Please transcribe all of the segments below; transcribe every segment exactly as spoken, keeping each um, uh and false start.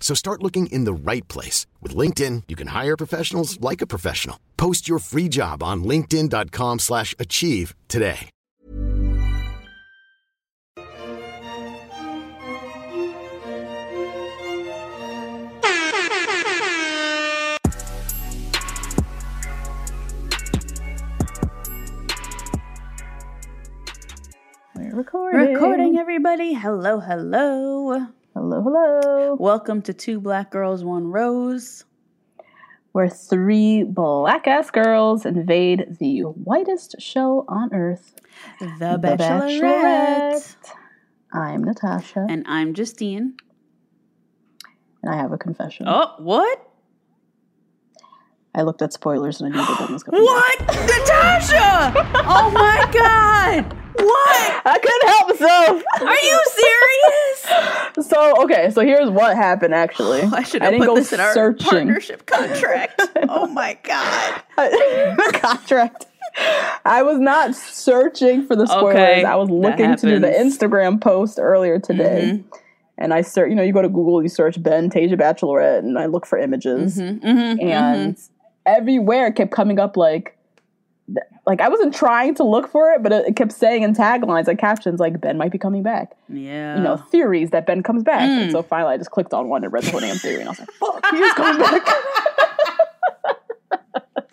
So start looking in the right place. With LinkedIn, you can hire professionals like a professional. Post your free job on linkedin.com slash achieve today. Recording. Recording, everybody. Hello, hello. Hello, hello. Welcome to Two Black Girls, One Rose, where three black-ass girls invade the whitest show on earth, The, the Bachelorette. Bachelorette. I'm Natasha. And I'm Justine. And I have a confession. Oh, what? I looked at spoilers and I knew that was going to What? Natasha! Oh, my God! What? I couldn't help myself. Are you serious? So, okay, so here's what happened, actually. Oh, I should have I put this in our searching. partnership contract. Oh, my God. The contract. I was not searching for the spoilers. Okay, I was looking to do the Instagram post earlier today. Mm-hmm. And I search, you know, you go to Google, you search Ben, Tayshia Bachelorette, and I look for images. Mm-hmm, mm-hmm, and mm-hmm. everywhere it kept coming up like, Like, I wasn't trying to look for it, but it kept saying in taglines, like captions, like, Ben might be coming back. Yeah. You know, theories that Ben comes back. Mm. And so finally I just clicked on one and read the whole damn theory. And I was like, fuck, he is coming back.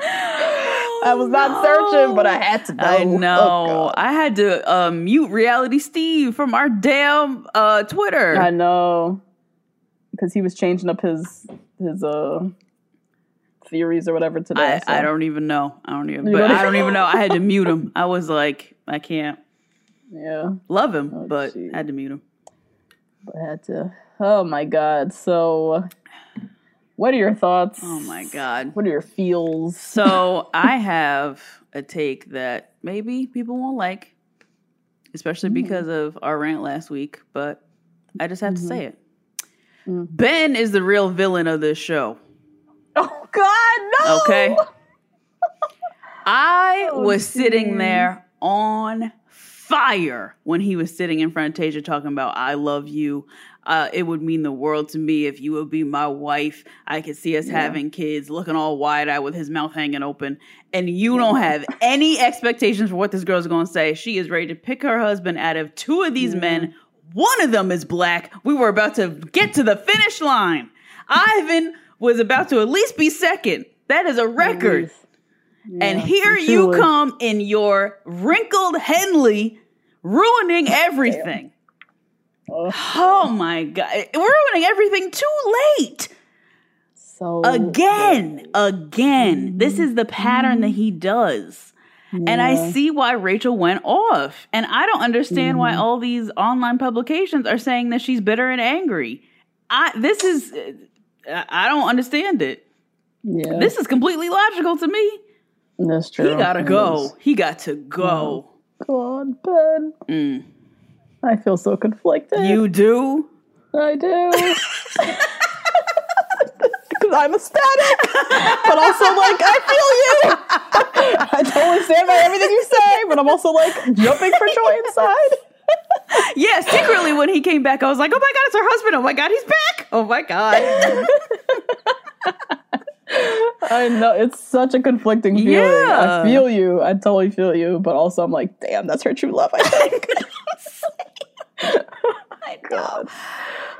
oh, I was not no. searching, but I had to know. I know. Oh, I had to uh, mute Reality Steve from our damn uh, Twitter. I know. Because he was changing up his his... uh. theories or whatever today. I, so. I don't even know. I don't even. You but don't I don't know. even know. I had to mute him. I was like, I can't. Yeah, love him, oh, but geez. had to mute him. But I had to. Oh my God! So, what are your thoughts? Oh my God! What are your feels? So I have a take that maybe people won't like, especially mm-hmm. because of our rant last week. But I just have mm-hmm. to say it. Mm-hmm. Ben is the real villain of this show. Oh, God, no! Okay. I oh, was dear. sitting there on fire when he was sitting in front of Tayshia talking about, I love you. Uh, it would mean the world to me if you would be my wife. I could see us yeah. having kids, looking all wide-eyed with his mouth hanging open. And you yeah. don't have any expectations for what this girl's going to say. She is ready to pick her husband out of two of these yeah. men. One of them is black. We were about to get to the finish line. Ivan... was about to at least be second. That is a record. Yeah, and here you come in your wrinkled Henley, ruining everything. Oh. oh my God. Ruining everything too late. So Again, late. again. Mm-hmm. This is the pattern mm-hmm. that he does. Yeah. And I see why Rachel went off. And I don't understand mm-hmm. why all these online publications are saying that she's bitter and angry. I. This is... I don't understand it. Yeah. This is completely logical to me. That's true. He gotta go. He got to go. Oh, God, Ben. Mm. I feel so conflicted. You do? I do. Because I'm ecstatic. But also, like, I feel you. I totally stand by everything you say, but I'm also, like, jumping for joy inside. Yeah, secretly when he came back, I was like, oh my God, it's her husband. Oh my God, he's back. Oh my God. I know. It's such a conflicting feeling. Yeah. I feel you. I totally feel you. But also I'm like, damn, that's her true love, I think. I know.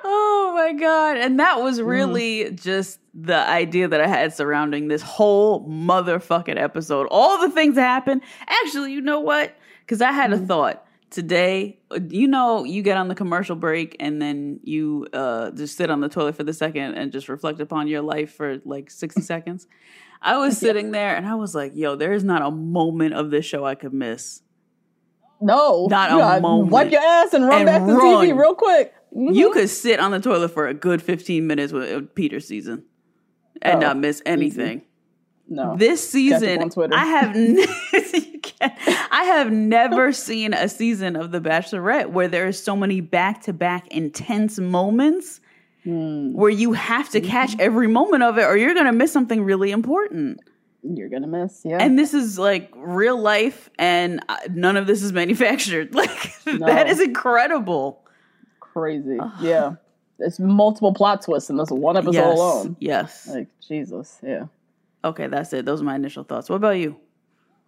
Oh my God. And that was really mm. just the idea that I had surrounding this whole motherfucking episode. All the things that happened. Actually, you know what? Because I had mm-hmm. a thought today. You know, you get on the commercial break and then you uh, just sit on the toilet for the second and just reflect upon your life for like sixty seconds. I was sitting there and I was like, yo, there is not a moment of this show I could miss. No. Not you a moment. Wipe your ass and run and back to the T V real quick. Mm-hmm. You could sit on the toilet for a good fifteen minutes with Peter season and oh, not miss anything. Easy. No. This season, I have ne- I have never seen a season of The Bachelorette where there is so many back-to-back intense moments mm. where you have to mm-hmm. catch every moment of it or you're going to miss something really important. You're going to miss, yeah. And this is like real life and none of this is manufactured. Like no. That is incredible. Crazy. Yeah. There's multiple plot twists in this one episode yes. alone. Yes. Like, Jesus. Yeah. Okay, that's it. Those are my initial thoughts. What about you?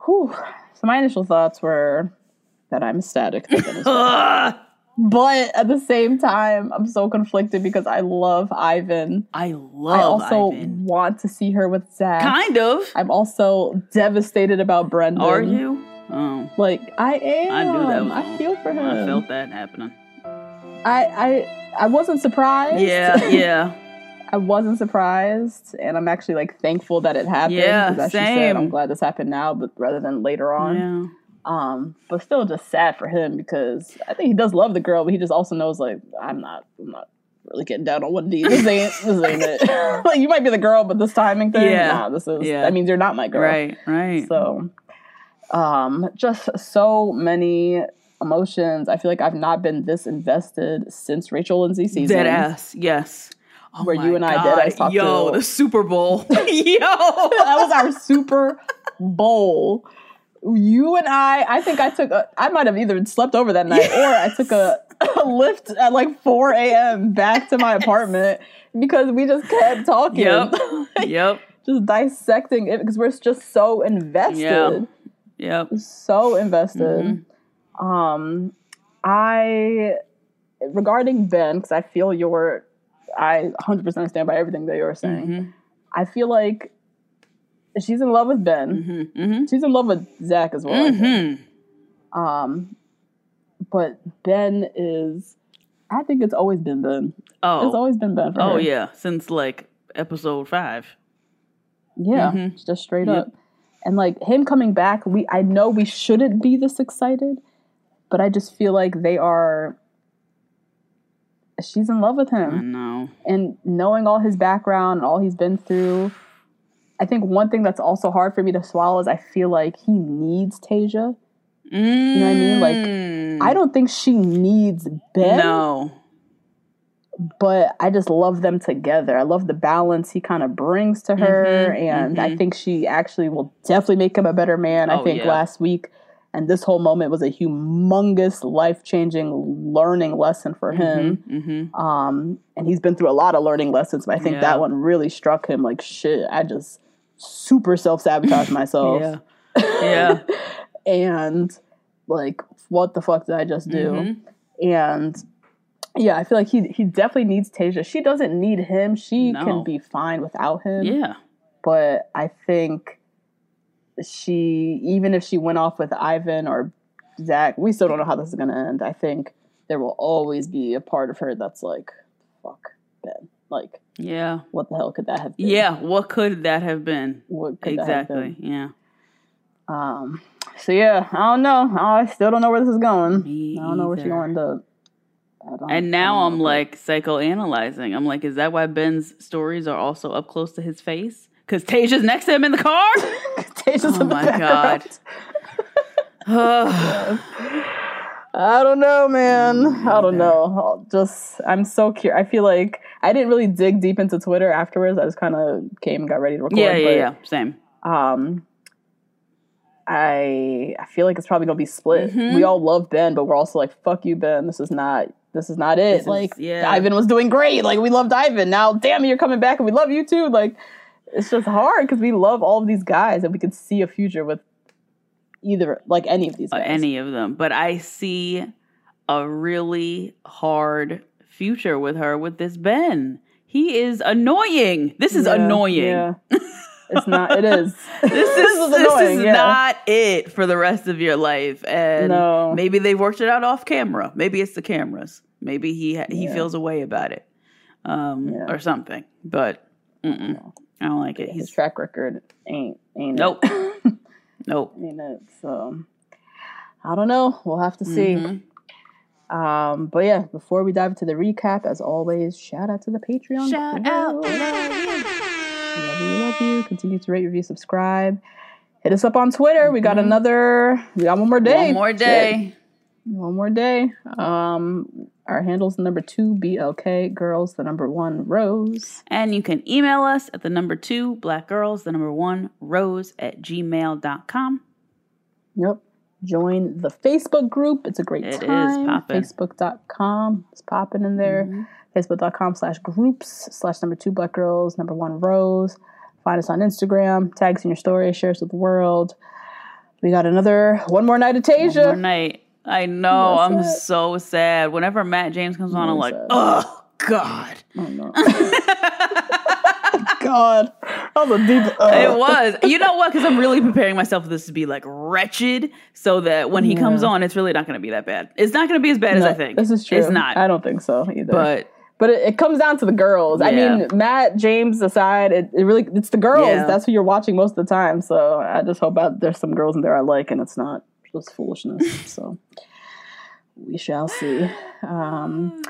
Whew. So my initial thoughts were that I'm ecstatic. But at the same time, I'm so conflicted because I love Ivan. I love I also Ivan. Want to see her with Zach. Kind of. I'm also devastated about Brendan. Are you? Oh. Like, I am. I knew that was I feel for him. I felt that happening. I I, I wasn't surprised. Yeah, yeah. I wasn't surprised, and I'm actually like thankful that it happened. Yeah, as same. She said, I'm glad this happened now, but rather than later on. Yeah. Um, but still, just sad for him because I think he does love the girl, but he just also knows like I'm not, I'm not really getting down on one D. This ain't, this ain't it. Like you might be the girl, but this timing thing, yeah. nah, this is. Yeah. That means you're not my girl. Right, right. So, um, just so many emotions. I feel like I've not been this invested since Rachel Lindsay season. Dead ass, yes. Oh where you and I God. did. I talked Yo, to, the Super Bowl. Yo. That was our Super Bowl. You and I, I think I took, a, I might have either slept over that night yes. or I took a, a lift at like four a.m. back to my apartment because we just kept talking. Yep. Like, yep. Just dissecting it because we're just so invested. Yep. Yep. So invested. Mm-hmm. Um, I, regarding Ben, because I feel your I one hundred percent stand by everything that you're saying. Mm-hmm. I feel like she's in love with Ben. Mm-hmm. Mm-hmm. She's in love with Zach as well. Mm-hmm. Um, but Ben is, I think it's always been Ben. Oh. It's always been Ben for oh, her. Yeah. Since like episode five. Yeah. Mm-hmm. Just straight yep. up. And like him coming back, we I know we shouldn't be this excited, but I just feel like they are... She's in love with him. I know. And knowing all his background and all he's been through, I think one thing that's also hard for me to swallow is I feel like he needs Tayshia. Mm. You know what I mean? Like, I don't think she needs Ben. No. But I just love them together. I love the balance he kind of brings to her. Mm-hmm, and mm-hmm. I think she actually will definitely make him a better man. Oh, I think yeah. last week and this whole moment was a humongous, life-changing learning lesson for him. Mm-hmm, mm-hmm. Um, and he's been through a lot of learning lessons, but I think yeah. that one really struck him. Like, shit, I just super self-sabotaged myself. Yeah. Yeah. And, like, what the fuck did I just do? Mm-hmm. And, yeah, I feel like he he definitely needs Tayshia. She doesn't need him. She no. can be fine without him. Yeah. But I think... she, even if she went off with Ivan or Zach, we still don't know how this is going to end. I think there will always be a part of her that's like, fuck, Ben. Like, yeah, what the hell could that have been? Yeah, what could that have been? What could exactly, that have been? Yeah. Um. So, yeah, I don't know. I still don't know where this is going. Me I don't know either. Where she's going to. And now I'm like psychoanalyzing. I'm like, is that why Ben's stories are also up close to his face? Because Tayshia's next to him in the car? Tayshia's oh in the my background. God. I don't know, man. I don't know. I'll just, I'm so curious. I feel like I didn't really dig deep into Twitter afterwards. I just kind of came and got ready to record. Yeah, yeah, but, yeah. Same. Um, I I feel like it's probably going to be split. Mm-hmm. We all love Ben, but we're also like, fuck you, Ben. This is not... This is not it. This like, is, yeah. Ivan was doing great. Like, we loved Ivan. Now, damn it, you're coming back and we love you too. Like, it's just hard because we love all of these guys and we could see a future with either, like, any of these guys. Any of them. But I see a really hard future with her with this Ben. He is annoying. This is yeah, annoying. Yeah. It's not. It is. This is this is, annoying, this is yeah. not it for the rest of your life. And no. maybe they worked it out off camera. Maybe it's the cameras. Maybe he ha- he yeah. feels a way about it, um, yeah. or something. But mm-mm, no. I don't like it. His He's, track record ain't ain't nope it. nope ain't it. So I don't know. We'll have to see. Mm-hmm. Um, but yeah, before we dive into the recap, as always, shout out to the Patreon. Shout out. Love you, love you. Continue to rate, review, subscribe. Hit us up on Twitter. Mm-hmm. We got another, we got one more day. One more day. Yeah. One more day. Um, our handle's the number two, B L K, girls, the number one, Rose. And you can email us at the number two, black girls, the number one, Rose at gmail dot com. Yep. Join the Facebook group. It's a great it time. It is popping. Facebook dot com. It's popping in there. Mm-hmm. Facebook dot com slash groups slash number two black girls, number one Rose. Find us on Instagram. Tag us in your story. Share us with the world. We got another one more night at Tayshia. One more night. I know. That's I'm it. so sad. Whenever Matt James comes on, I'm, I'm like, sad. oh, God. Oh, no. God. That was a deep... Uh. It was. You know what? Because I'm really preparing myself for this to be, like, wretched so that when he yeah. comes on, it's really not going to be that bad. It's not going to be as bad no, as I think. This is true. It's not. I don't think so either. But... But it, it comes down to the girls. Yeah. I mean, Matt James aside, it, it really it's the girls. Yeah. That's who you're watching most of the time. So I just hope out there's some girls in there I like, and it's not just foolishness. So we shall see. Um,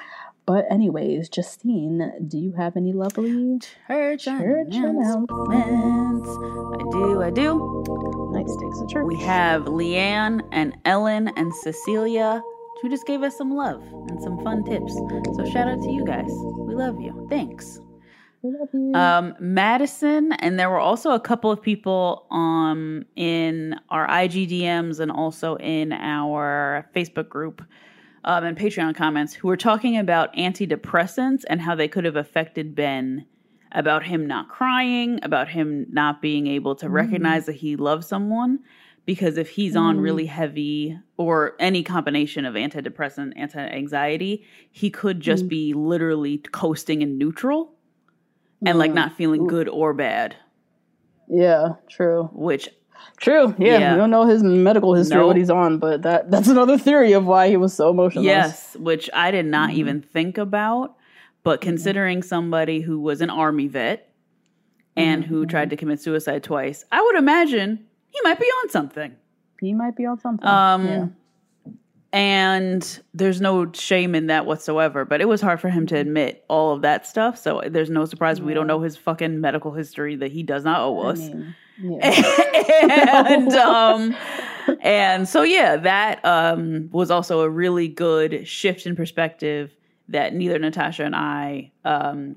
but anyways, Justine, do you have any lovely church, church announcements? announcements? I do. I do. Nice takes a church. We have Leanne and Ellen and Cecilia, who just gave us some love and some fun tips. So shout out to you guys. We love you. Thanks. We love you. Um, Madison, and there were also a couple of people um, in our I G D Ms and also in our Facebook group um, and Patreon comments who were talking about antidepressants and how they could have affected Ben, about him not crying, about him not being able to mm. recognize that he loves someone. Because if he's on really heavy or any combination of antidepressant, anti-anxiety, he could just mm. be literally coasting in neutral and, mm. like, not feeling Ooh. good or bad. Yeah, true. Which... True, yeah. yeah. We don't know his medical history, nope. what he's on, but that that's another theory of why he was so emotional. Yes, which I did not mm. even think about. But considering mm. somebody who was an Army vet and mm. who tried to commit suicide twice, I would imagine... He might be on something. He might be on something. Um, yeah. And there's no shame in that whatsoever. But it was hard for him to admit all of that stuff. So there's no surprise yeah. we don't know his fucking medical history that he does not owe us. I mean, yeah. and um, and so yeah, that um was also a really good shift in perspective that neither Natasha and I um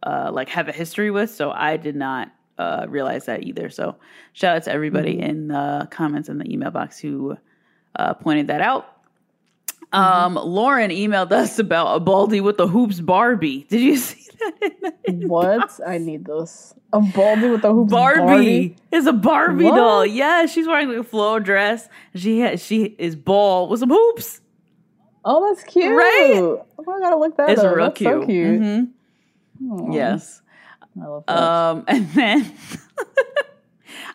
uh like have a history with. So I did not. Uh, realize that either. So shout out to everybody mm-hmm. in the comments and the email box who uh, pointed that out. Um, mm-hmm. Lauren emailed us about a Baldy with the hoops Barbie. Did you see that? In the, in the what? Box? I need those. A Baldy with the hoops Barbie. Barbie is a Barbie what? doll. Yeah, she's wearing like a floral dress. She has, she is bald with some hoops. Oh, that's cute. Right? Oh, I gotta look that it's up. It's real that's cute. So cute. Mm-hmm. Yes. I love that. Um, and then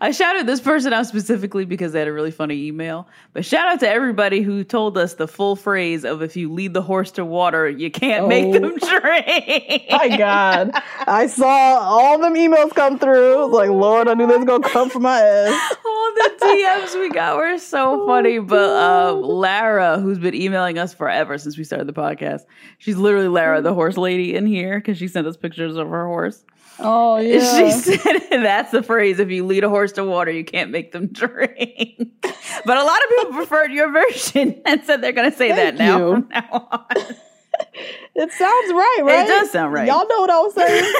I shouted this person out specifically because they had a really funny email. But shout out to everybody who told us the full phrase of if you lead the horse to water, you can't oh. make them drink. My God. I saw all them emails come through. I was like, Lord, I knew this was going to come from my ass. All the D Ms we got were so oh, funny. But uh, Lara, who's been emailing us forever since we started the podcast, she's literally Lara, the horse lady in here because she sent us pictures of her horse. Oh, yeah. She said, that's the phrase. If you lead a horse to water, you can't make them drink. But a lot of people preferred your version and said they're going to say Thank that now, from now on. It sounds right, right? It does sound right. Y'all know what I was saying.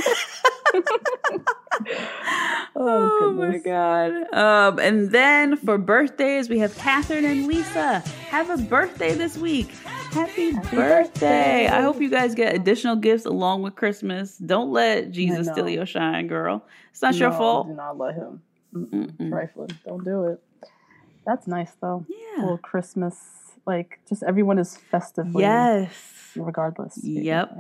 oh, oh my God. Um, and then for birthdays, we have Catherine and Lisa. Have a birthday this week. Happy, Happy birthday. birthday. I hope you guys get additional gifts along with Christmas. Don't let Jesus steal your shine, girl. It's not no, your fault. Do not let him. Trifling. Don't do it. That's nice, though. Yeah. A little Christmas. Like, just everyone is festively. Yes. Regardless. Yep.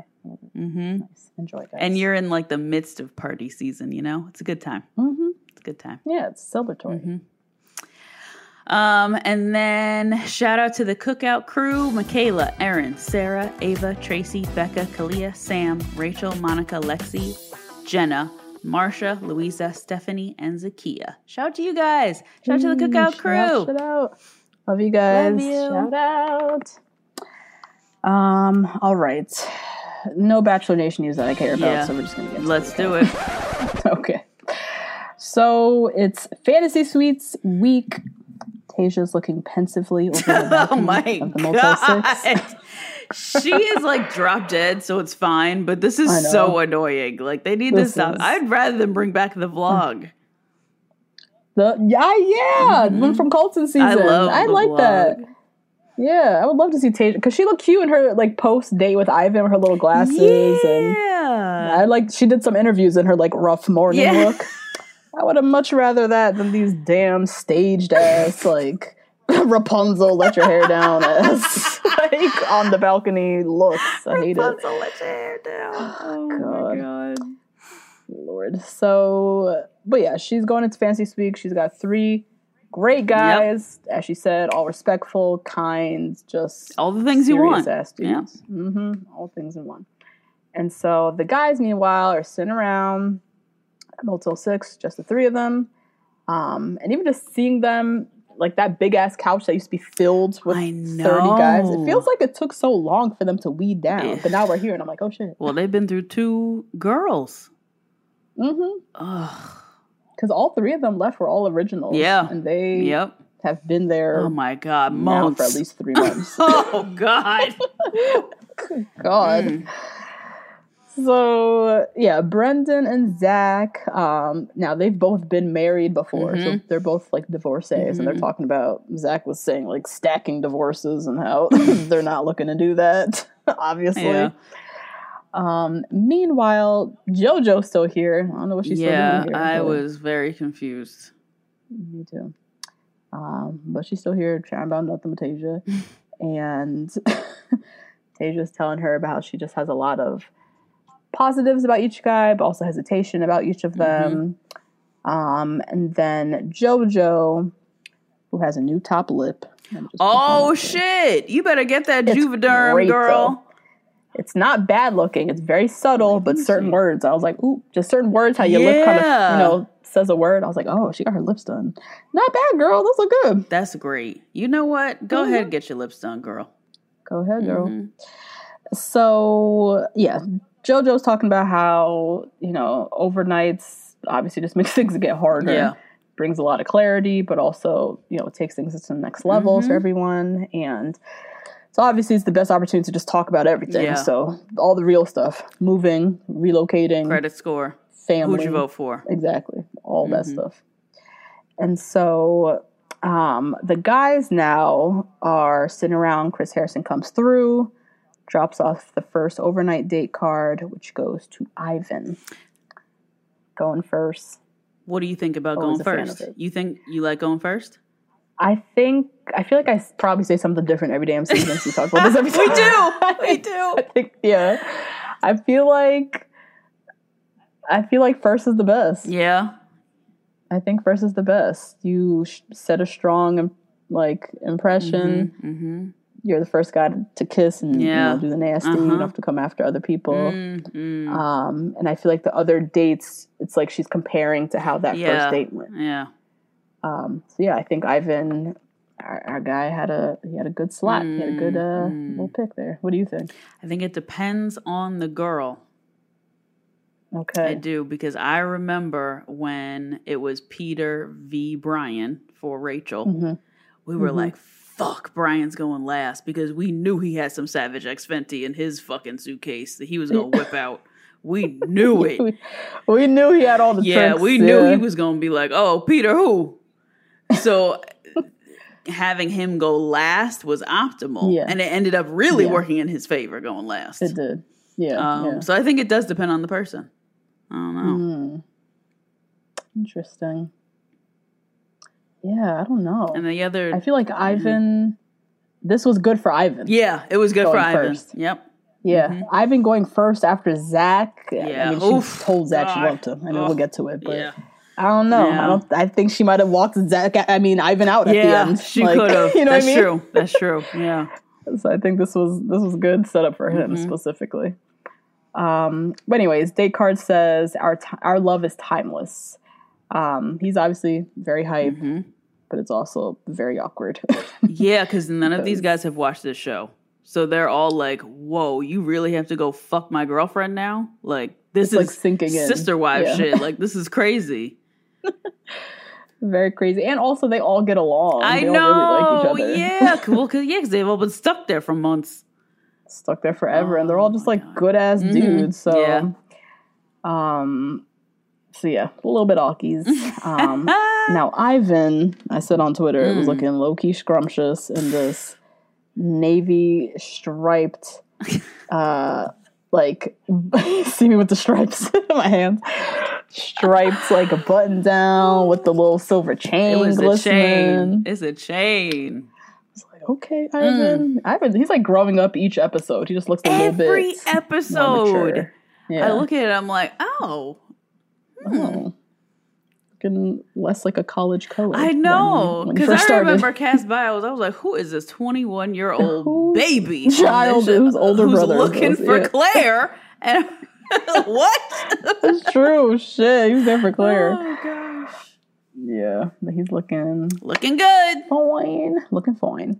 Mm-hmm. Nice. Enjoy, guys. And you're in like the midst of party season, you know? It's a good time. Mm-hmm. a good time. Yeah, it's celebratory. Mm-hmm. Um, and then shout out to the cookout crew: Michaela, Erin, Sarah, Ava, Tracy, Becca, Kalia, Sam, Rachel, Monica, Lexi, Jenna, Marsha, Louisa, Stephanie, and Zakia. Shout out to you guys. Shout out mm, to the cookout shout crew. Out, shout out. Love you guys. Love you. Shout out. Um, all right. No Bachelor Nation news that I care about, yeah. so we're just going to get Let's it. do it. Okay. So it's Fantasy Suites week. Tayshia's looking pensively over the balcony oh my of the Motel God. six. She is like drop dead, so it's fine, but this is so annoying. Like, they need this to stop. Is... I'd rather than bring back the vlog. The Yeah, yeah. Mm-hmm. One from Colton season. I love I like vlog. that. Yeah, I would love to see Tayshia, because she looked cute in her like post date with Ivan with her little glasses. Yeah. And I like she did some interviews in her like rough morning yeah. look. I would have much rather that than these damn staged ass, like, Rapunzel, let your hair down ass, like, on the balcony looks. I hate Rapunzel, it. Rapunzel, let your hair down. Oh, God. my God. Lord. So, but yeah, she's going into Fantasy Suites. She's got three great guys, yep. as she said, all respectful, kind, just all the things you want. Serious ass dudes. Yeah. Mm-hmm. All things in one. And so the guys, meanwhile, are sitting around. Motel six, just the three of them, um, and even just seeing them, like that big ass couch that used to be filled with thirty guys. It feels like it took so long for them to weed down, yeah. but now we're here, and I'm like, oh shit. Well, they've been through two girls. Mm-hmm. Ugh. Because all three of them left were all originals. Yeah, and they yep. have been there. Oh my god, months now for at least three months. oh god, Good god. Mm. So, yeah, Brendan and Zach, um, now they've both been married before, mm-hmm. so they're both, like, divorcees, mm-hmm. and they're talking about, Zach was saying, like, stacking divorces and how they're not looking to do that, obviously. Yeah. Um, meanwhile, JoJo's still here. I don't know what she's yeah, still doing here. Yeah, I was very confused. Me too. Um, but she's still here, trying about nothing with Tayshia, and Tayshia's telling her about how she just has a lot of positives about each guy, but also hesitation about each of them. Mm-hmm. Um, and then JoJo, who has a new top lip. Oh shit! You better get that it's Juvederm, great, girl. Though. It's not bad looking. It's very subtle, but certain words. I was like, ooh, just certain words. How your yeah. lip kind of, you know, says a word. I was like, oh, she got her lips done. Not bad, girl. Those look good. That's great. You know what? Go mm-hmm. ahead, and get your lips done, girl. Go ahead, girl. Mm-hmm. So yeah. JoJo's talking about how, you know, overnights obviously just makes things get harder. Yeah. Brings a lot of clarity, but also, you know, it takes things to the next level mm-hmm. for everyone. And so obviously it's the best opportunity to just talk about everything. Yeah. So all the real stuff, moving, relocating. Credit score. Family. Who'd you vote for? Exactly. All mm-hmm. that stuff. And so um, the guys now are sitting around. Chris Harrison comes through. Drops off the first overnight date card, which goes to Ivan. Going first. What do you think about Always going first? You think you like going first? I think I feel like I probably say something different every damn season. We talk about this every time. We do. We do. I think, yeah. I feel like I feel like first is the best. Yeah. I think first is the best. You set a strong like impression. Mm-hmm. mm-hmm. You're the first guy to kiss and yeah. you know, do the nasty. Uh-huh. You don't have to come after other people. Mm, mm. Um, and I feel like the other dates, it's like she's comparing to how that yeah. first date went. Yeah. Um, so yeah, I think Ivan, our, our guy, had a he had a good slot. Mm, he had a good uh, mm. little pick there. What do you think? I think it depends on the girl. Okay. I do, because I remember when it was Peter v. Brian for Rachel. Mm-hmm. We were mm-hmm. like, fuck, Brian's going last, because we knew he had some Savage X Fenty in his fucking suitcase that he was going to whip out. We knew it. we, we knew he had all the yeah, tricks. We yeah, we knew he was going to be like, oh, Peter who? So having him go last was optimal. Yeah. And it ended up really yeah. working in his favor going last. It did. Yeah, um, yeah. So I think it does depend on the person. I don't know. Mm. Interesting. Yeah, I don't know. And the other... I feel like Ivan... Mm-hmm. This was good for Ivan. Yeah, it was good for Ivan. First. Yep. Yeah. Mm-hmm. Ivan going first after Zach. Yeah. I mean, she Oof, told Zach God. she loved him. I mean, oh, we'll get to it. But yeah. I don't know. Yeah. I don't. I think she might have walked Zach. I mean, Ivan out at yeah, the end. Yeah, she like, could have. You know That's what I mean? true. That's true. Yeah. So I think this was this was good setup for him mm-hmm. specifically. Um, but anyways, date card says our t- our love is timeless. Um, he's obviously very hype, mm-hmm. but it's also very awkward. yeah, because none of these guys have watched this show, so they're all like, "Whoa, you really have to go fuck my girlfriend now?" Like this it's is like sinking sister in. wife yeah. shit. Like this is crazy. Very crazy. And also they all get along. I they know. Don't really like each other. Yeah. Well, cause yeah, because they've all been stuck there for months. Stuck there forever. Oh, and they're all just like good ass mm-hmm. dudes. So yeah. um so yeah, a little bit awkies. Um now Ivan, I said on Twitter, mm. was looking low-key scrumptious in this navy striped uh like see me with the stripes in my hands. Stripes like a button down with the little silver chain. It was glistening. a chain. It's a chain. It's like, okay, Ivan. Mm. Ivan, he's like growing up each episode. He just looks a Every little bit. Every episode. Yeah. I look at it, I'm like, oh. Hmm. Oh. Looking less like a college co-ed. I know. Because I started. remember Cass Biles. I was like, who is this twenty-one-year-old baby? Child whose older who's brother. looking was, for yeah. Claire. And what? It's true. Shit, he was there for Claire. Oh gosh. Yeah, but he's looking, looking good. Fine, looking fine.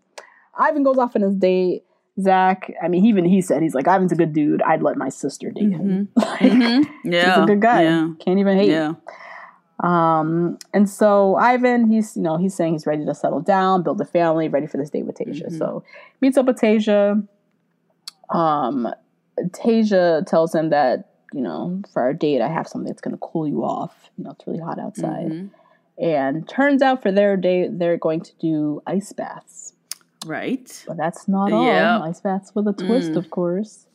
Ivan goes off on his date. Zach, I mean, even he said he's like, Ivan's a good dude. I'd let my sister date mm-hmm. him. Like, mm-hmm. Yeah, he's a good guy. Yeah. Can't even hate. Yeah. Um, and so Ivan, he's you know he's saying he's ready to settle down, build a family, ready for this date with Tayshia. Mm-hmm. So meets up with Tayshia. Um. Tayshia tells him that, you know, for our date, I have something that's going to cool you off. You know, it's really hot outside. Mm-hmm. And turns out for their date, they're going to do ice baths. Right. But that's not yep. all. Ice baths with a twist, mm. of course.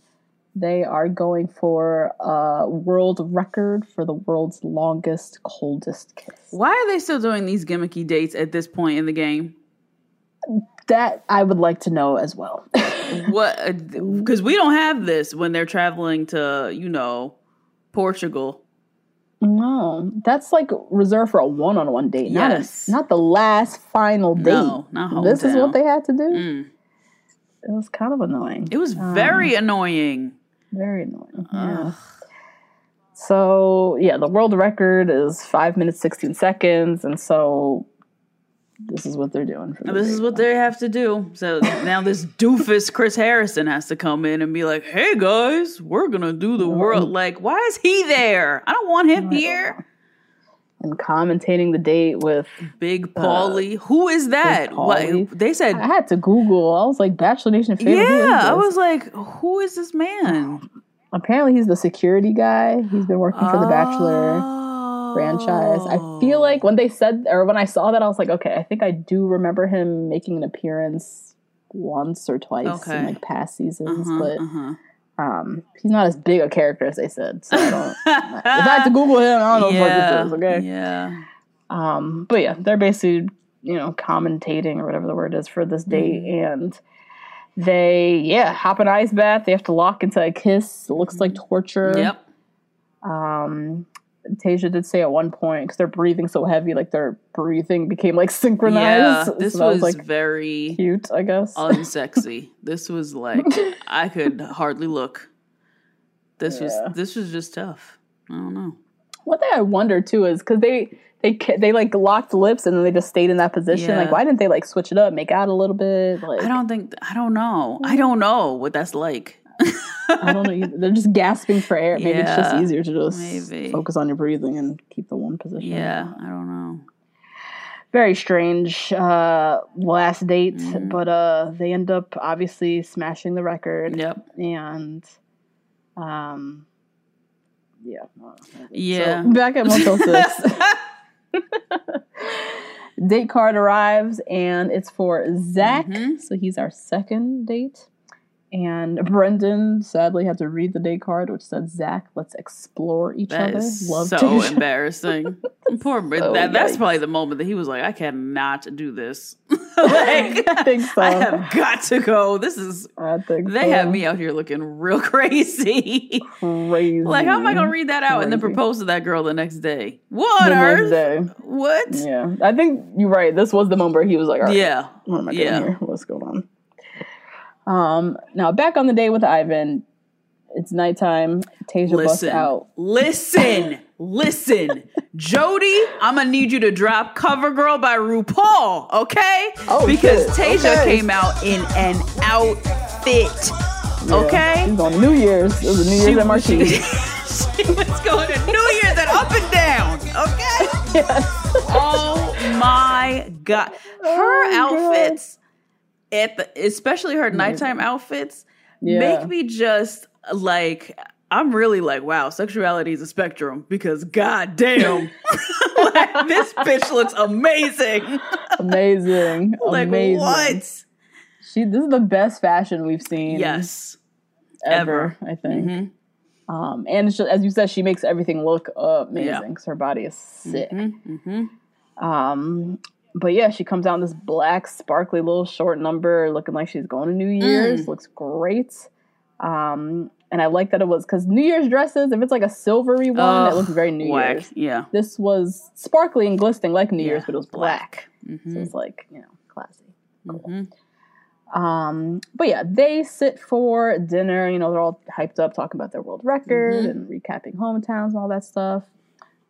They are going for a world record for the world's longest, coldest kiss. Why are they still doing these gimmicky dates at this point in the game? That I would like to know as well. What? Because we don't have this when they're traveling to, you know, Portugal. No, that's like reserved for a one-on-one date. Yes, not, a, not the last final date. No, not home This down. is what they had to do. Mm. It was kind of annoying. It was very um, annoying. Very annoying. Ugh. Yeah. So yeah, the world record is five minutes sixteen seconds, and so. This is what they're doing. For this is what they have to do. So now this doofus Chris Harrison has to come in and be like, hey, guys, we're going to do the world. Like, why is he there? I don't want him here. And commentating the date with Big Paulie. Uh, Who is that? Like, they said. I had to Google. I was like, Bachelor Nation favorite. Yeah, I was like, who is this man? Apparently he's the security guy. He's been working for uh, The Bachelor. Franchise. I feel like when they said or when I saw that, I was like, okay, I think I do remember him making an appearance once or twice okay. in like past seasons, uh-huh, but uh-huh. um, he's not as big a character as they said. So I don't. If I had to Google him, I don't know yeah, what this is. Okay. Yeah. Um. But yeah, they're basically you know commentating or whatever the word is for this date, mm-hmm. and they yeah hop an ice bath. They have to lock into a kiss. It looks mm-hmm. like torture. Yep. Um. Tayshia did say at one point because they're breathing so heavy, like their breathing became like synchronized. Yeah, this so was, was like very cute, I guess. Unsexy. This was like I could hardly look. This yeah. was this was just tough. I don't know. One thing I wonder too is because they they they like locked lips and then they just stayed in that position. Yeah. Like, why didn't they like switch it up, make out a little bit? Like, I don't think I don't know. I don't know what that's like. I don't know. They're just gasping for air. Maybe yeah, it's just easier to just maybe. focus on your breathing and keep the one position. Yeah, I don't know. Very strange uh, last date, mm-hmm. but uh, they end up obviously smashing the record. Yep. And um, yeah, yeah. So, back at Motel Six, date card arrives and it's for Zach. Mm-hmm. So he's our second date. And Brendan sadly had to read the day card, which said, "Zach, let's explore each that other." Is Love so Tayshia. Embarrassing. Poor Brendan. So that, that's probably the moment that he was like, "I cannot do this. Like, I think so. I have got to go. This is. I think they so. Have me out here looking real crazy. Crazy. Like, how am I gonna read that out crazy. And then propose to that girl the next day? What on earth? Day. What? Yeah, I think you're right. This was the moment where he was like, "All right, yeah, what am I doing yeah. here? What's going on?" Um, now back on the day with Ivan, it's nighttime. Tayshia listen, busts out. Listen, listen, Jody, I'm gonna need you to drop "Cover Girl" by RuPaul, okay? Oh, because shit. Tayshia okay. came out in an outfit, yeah, okay? She's on New Year's. It was a New Year's she, at Marquis. She, she was going to New Year's and up and down, okay? Yes. Oh my God, her oh, outfits. God. At the, especially her nighttime outfits yeah. make me just like I'm really like, wow, sexuality is a spectrum, because goddamn, like, this bitch looks amazing, amazing, like amazing. What? She this is the best fashion we've seen, yes, ever. ever. I think, mm-hmm. um, and she, as you said, she makes everything look amazing because yeah. her body is sick. Mm-hmm, mm-hmm. Um. But yeah, she comes out in this black, sparkly little short number, looking like she's going to New Year's. Mm. Looks great. Um, and I like that it was, because New Year's dresses, if it's like a silvery one, uh, it looks very New black. Year's. Yeah. This was sparkly and glistening like New yeah. Year's, but it was black. black. Mm-hmm. So it's like, you know, classy. Cool. Mm-hmm. Um, but yeah, they sit for dinner. You know, they're all hyped up, talking about their world record mm-hmm. and recapping hometowns and all that stuff.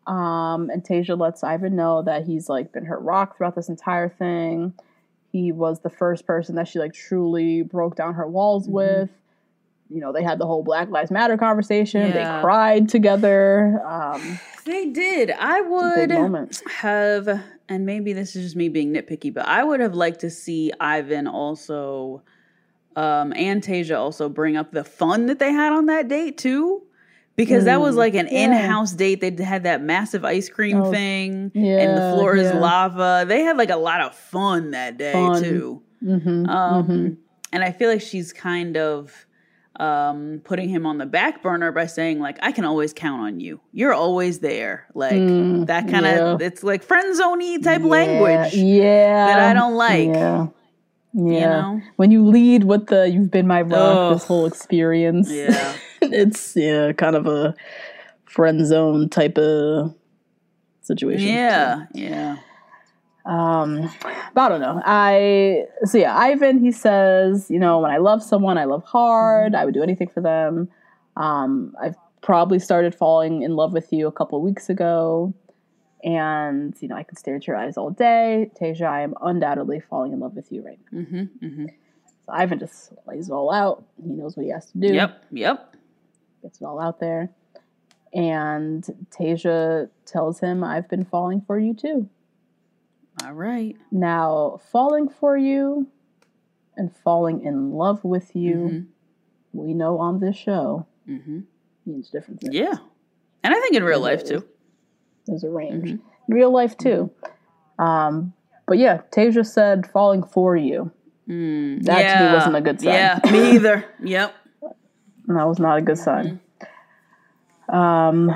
Um, and Tayshia lets Ivan know that he's, like, been her rock throughout this entire thing. He was the first person that she, like, truly broke down her walls mm-hmm. with. You know, they had the whole Black Lives Matter conversation. Yeah. They cried together. Um, they did. I would have, and maybe this is just me being nitpicky, but I would have liked to see Ivan also, um, and Tayshia also bring up the fun that they had on that date, too. Because mm, that was like an yeah. in-house date. They had that massive ice cream oh, thing. Yeah, and the floor yeah. is lava. They had like a lot of fun that day fun. too. Mm-hmm, um, mm-hmm. And I feel like she's kind of um, putting him on the back burner by saying like, I can always count on you. You're always there. Like mm, that kind of, yeah. it's like friend zone-y type yeah, language. Yeah. That I don't like. Yeah. Yeah. You know? When you lead with the, you've been my rock, oh, this whole experience. Yeah. It's yeah, kind of a friend zone type of situation. Yeah, so. yeah. Um, but I don't know. I so yeah, Ivan. He says, you know, when I love someone, I love hard. I would do anything for them. Um, I've probably started falling in love with you a couple weeks ago, and you know, I can stare at your eyes all day, Tayshia. I am undoubtedly falling in love with you right now. Mm-hmm, mm-hmm. So Ivan just lays it all out. He knows what he has to do. Yep. Yep. Gets it all out there. And Tayshia tells him, I've been falling for you too. All right. Now, falling for you and falling in love with you, mm-hmm. we know on this show, mm-hmm. means different things. Yeah. And I think in real life too. There's a range. Mm-hmm. In real life too. Mm-hmm. Um, but yeah, Tayshia said, falling for you. Mm, that yeah. to me wasn't a good sign. Yeah, me either. Yep. That was not a good sign. Um,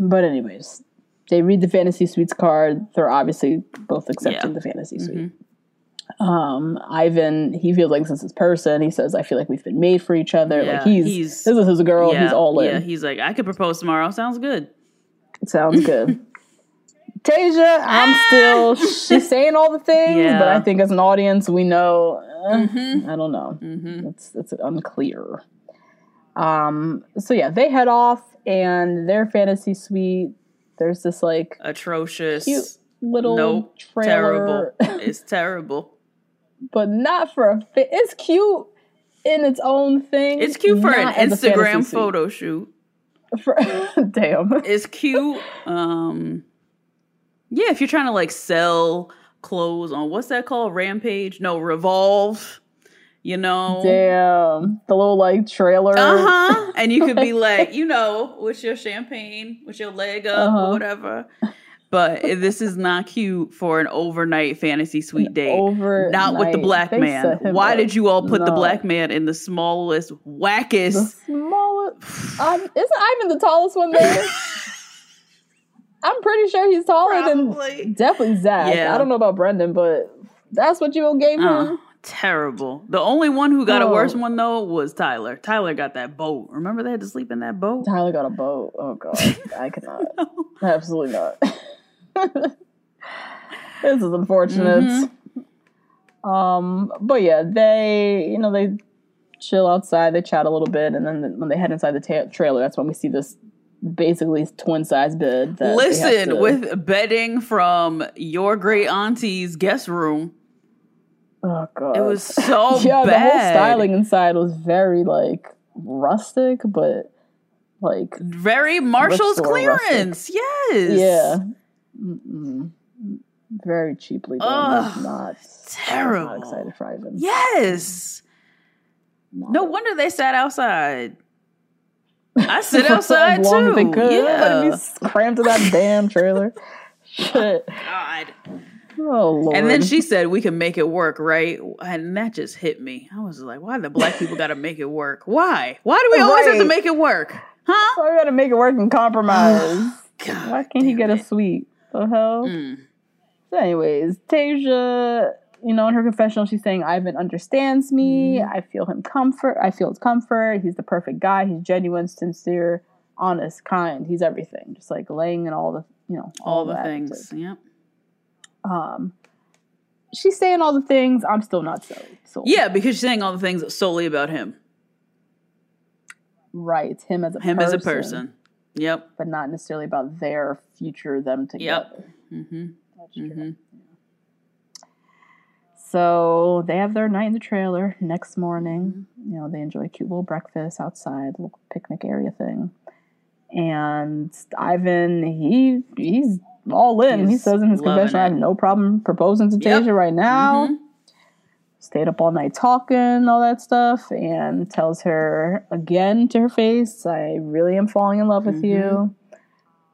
but anyways, they read the Fantasy Suites card. They're obviously both accepting yeah. the Fantasy Suite. Mm-hmm. Um, Ivan, he feels like this is his person. He says, I feel like we've been made for each other. Yeah, like he's, he's, this is his girl. Yeah, he's all in. Yeah, he's like, I could propose tomorrow. Sounds good. Sounds good. Tayshia, I'm still, she's saying all the things, yeah. but I think as an audience, we know, uh, mm-hmm. I don't know. Mm-hmm. It's, it's unclear. Um, so yeah, they head off and their fantasy suite, there's this like atrocious cute little nope, trailer. Terrible. It's terrible. But not for a fa- it's cute in its own thing. It's cute for an Instagram photo shoot. For damn. It's cute. Um Yeah, if you're trying to like sell clothes on what's that called? Rampage? No, Revolve. You know, damn, the little like trailer. Uh huh. And you could be like, you know, with your champagne, with your leg up, uh-huh. or whatever. But this is not cute for an overnight fantasy suite an date. Overnight. Not with the black they man. Why up. Did you all put no. the black man in the smallest, wackest? The smallest. um, isn't Ivan the tallest one there? I'm pretty sure he's taller Probably. than definitely Zach. Yeah. I don't know about Brendan, but that's what you gave him. Uh, terrible. The only one who got oh. a worse one though was Tyler. Tyler got that boat. Remember they had to sleep in that boat? Tyler got a boat. Oh god, I cannot. No. Absolutely not. This is unfortunate. Mm-hmm. Um, but yeah, they you know they chill outside, they chat a little bit, and then when they head inside the ta- trailer, that's when we see this. Basically twin size bed. That Listen, to... with bedding from your great auntie's guest room. Oh god, it was so yeah, bad. The whole styling inside was very like rustic, but like very Marshall's clearance. Rustic. Yes, yeah, Mm-mm. very cheaply done. Ugh, not terrible. I was not excited for Ivan. Yes, not no wonder they sat outside. I sit outside as long too. As they could. Yeah, let me crammed to that damn trailer. Shit. God. Oh Lord. And then she said we can make it work, right? And that just hit me. I was like, why the black people got to make it work? Why? Why do we right. always have to make it work? Huh? Why we got to make it work and compromise? God, why can't he get it. a suite? The hell. Mm. So, anyways, Tayshia. You know, in her confessional, she's saying, Ivan understands me. I feel him comfort. I feel his comfort. He's the perfect guy. He's genuine, sincere, honest, kind. He's everything. Just like laying in all the, you know, all, all the things. Yep. Um, she's saying all the things. I'm still not so. Sold. Yeah, because she's saying all the things solely about him. Right. Him as a him person. Him as a person. Yep. But not necessarily about their future, them together. Yep. Mm-hmm. That's true. Mm-hmm. So they have their night in the trailer. Next morning, you know, they enjoy a cute little breakfast outside, little picnic area thing. And Ivan, he he's all in. He's he says in his confession, I have no problem proposing to Tayshia yep. right now. Mm-hmm. Stayed up all night talking, all that stuff, and tells her again to her face, I really am falling in love with mm-hmm.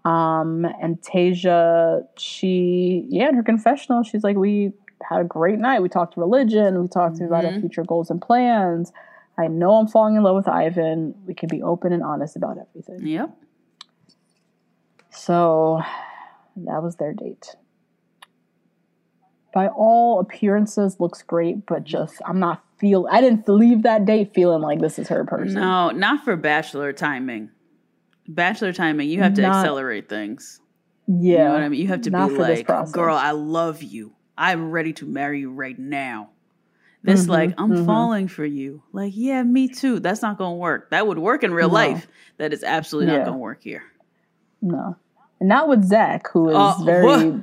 you. Um, and Tayshia, she, yeah, in her confessional, she's like, we... had a great night. We talked religion. We talked mm-hmm. about our future goals and plans. I know I'm falling in love with Ivan. We can be open and honest about everything. Yep. So that was their date. By all appearances, looks great, but just I'm not feel. I didn't leave that date feeling like this is her person. No, not for bachelor timing. Bachelor timing, you have to not, accelerate things. Yeah, you know what I mean. You have to be like, girl, I love you. I'm ready to marry you right now. This mm-hmm, like, I'm mm-hmm. falling for you. Like, yeah, me too. That's not going to work. That would work in real no. life. That is absolutely yeah. not going to work here. No. And not with Zach, who is uh, very,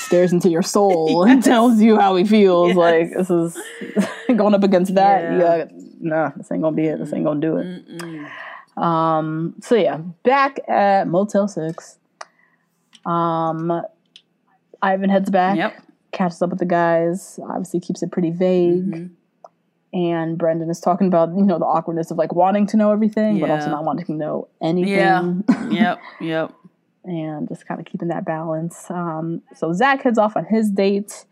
stares into your soul yes. and tells you how he feels. Yes. Like, this is going up against that. Yeah. You gotta, nah, this ain't going to be it. This ain't going to do it. Mm-mm. Um. So, yeah. Back at Motel six. Um, Ivan heads back. Yep. Catches up with the guys, obviously keeps it pretty vague. Mm-hmm. And Brendan is talking about, you know, the awkwardness of like wanting to know everything, yeah. but also not wanting to know anything. Yeah. Yep. Yep. And just kind of keeping that balance. Um, so Zach heads off on his date,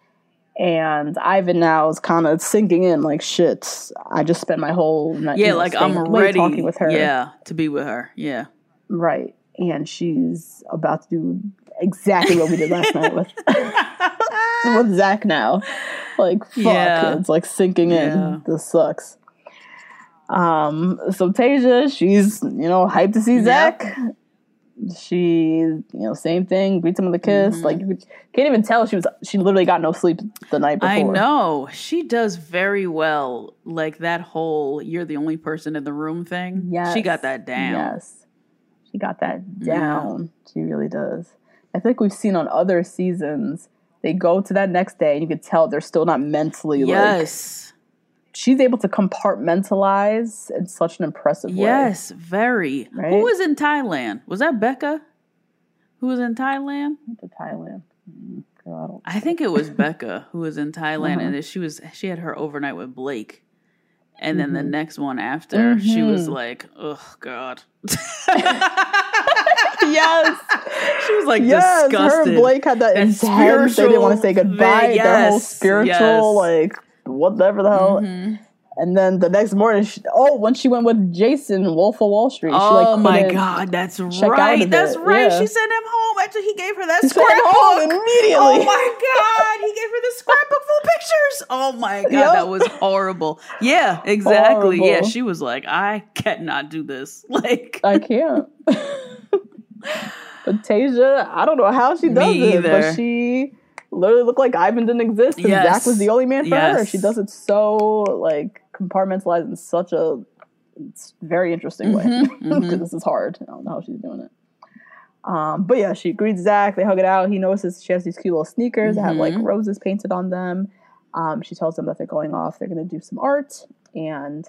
and Ivan now is kind of sinking in like, shit, I just spent my whole night. Yeah. You know, like I'm ready talking with her. Yeah. To be with her. Yeah. Right. And she's about to do exactly what we did last night with. With Zach now, like fuck, yeah. it's like sinking in. Yeah. This sucks. Um, so Tayshia, she's you know hyped to see Zach. Yep. She, you know, same thing. Greets him with a kiss. Mm-hmm. Like you can't even tell she was. She literally got no sleep the night before. I know she does very well. Like that whole "you're the only person in the room" thing. Yes. She got that down. Yes, she got that down. Yeah. She really does. I think we've seen on other seasons. They go to that next day, and you can tell they're still not mentally, yes. like... Yes. She's able to compartmentalize in such an impressive yes, way. Yes, very. Right? Who was in Thailand? Was that Becca? Who was in Thailand? To Thailand. Girl, I, don't I think it was Becca who was in Thailand, mm-hmm. and she was she had her overnight with Blake. And mm-hmm. then the next one after, mm-hmm. she was like, oh, God. Yes. She was like, yes, disgusted. Her and Blake had that, that intense, they didn't want to say goodbye. Yes, their whole spiritual, yes. like, whatever the hell. Mm-hmm. And then the next morning, she, oh, when she went with Jason, Wolf of Wall Street. She, like, oh, my God, that's right. That's it. right. Yeah. She sent him home after he gave her that she scrapbook. Immediately. Oh, my God. He gave her the scrapbook full of pictures. Oh, my God. Yep. That was horrible. Yeah, exactly. Horrible. Yeah, she was like, I cannot do this. Like, I can't. But Tayshia, I don't know how she does it, but she literally looked like Ivan didn't exist, and yes. Zach was the only man for yes. her. She does it so, like, compartmentalized in such a very interesting mm-hmm. way, because mm-hmm. this is hard. I don't know how she's doing it. Um, but yeah, she greets Zach. They hug it out. He notices she has these cute little sneakers mm-hmm. that have, like, roses painted on them. Um, she tells them that they're going off. They're going to do some art, and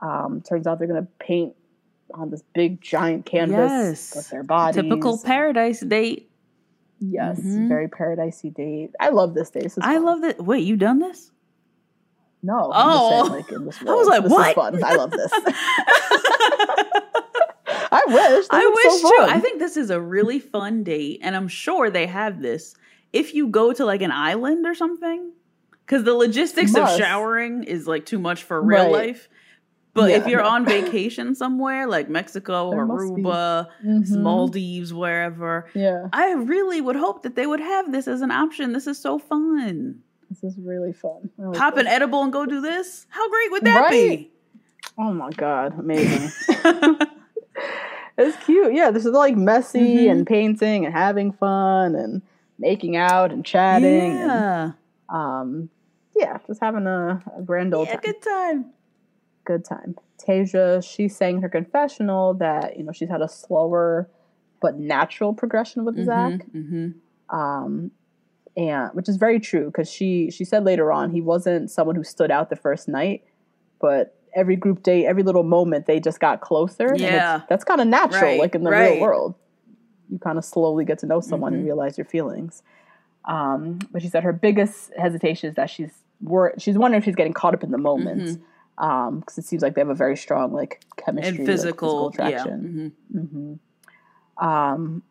um, turns out they're going to paint on this big, giant canvas yes. with their bodies. Typical paradise date. Yes, mm-hmm. very paradisey date. I love this date. This I fun. love that. Wait, you done this? No. Oh, I'm just saying, like, in I was like, this what? Is fun. I love this. I wish. I wish so too. Fun. I think this is a really fun date, and I'm sure they have this if you go to, like, an island or something, because the logistics Must. of showering is, like, too much for real right. life. But yeah, if you're no. on vacation somewhere, like Mexico, there Aruba, mm-hmm. Maldives, wherever, yeah. I really would hope that they would have this as an option. This is so fun. This is really fun. Really Pop fun. an edible and go do this? How great would that right? be? Oh, my God. Amazing. It's cute. Yeah, this is, like, messy mm-hmm. and painting and having fun and making out and chatting. Yeah. And, um, yeah, just having a, a grand old yeah, time. Yeah, good time. Good time. Tayshia, she sang her confessional that, you know, she's had a slower but natural progression with mm-hmm, Zach, mm-hmm. um, and which is very true, because she she said later on he wasn't someone who stood out the first night, but every group date, every little moment, they just got closer. Yeah, and that's kind of natural. Right, like in the right. real world, you kind of slowly get to know someone mm-hmm. and realize your feelings. Um, but she said her biggest hesitation is that she's wor- she's wondering if she's getting caught up in the moment. Mm-hmm. Um, because it seems like they have a very strong, like, chemistry and physical, like, physical attraction. Yeah. Mm-hmm. Mm-hmm. Um,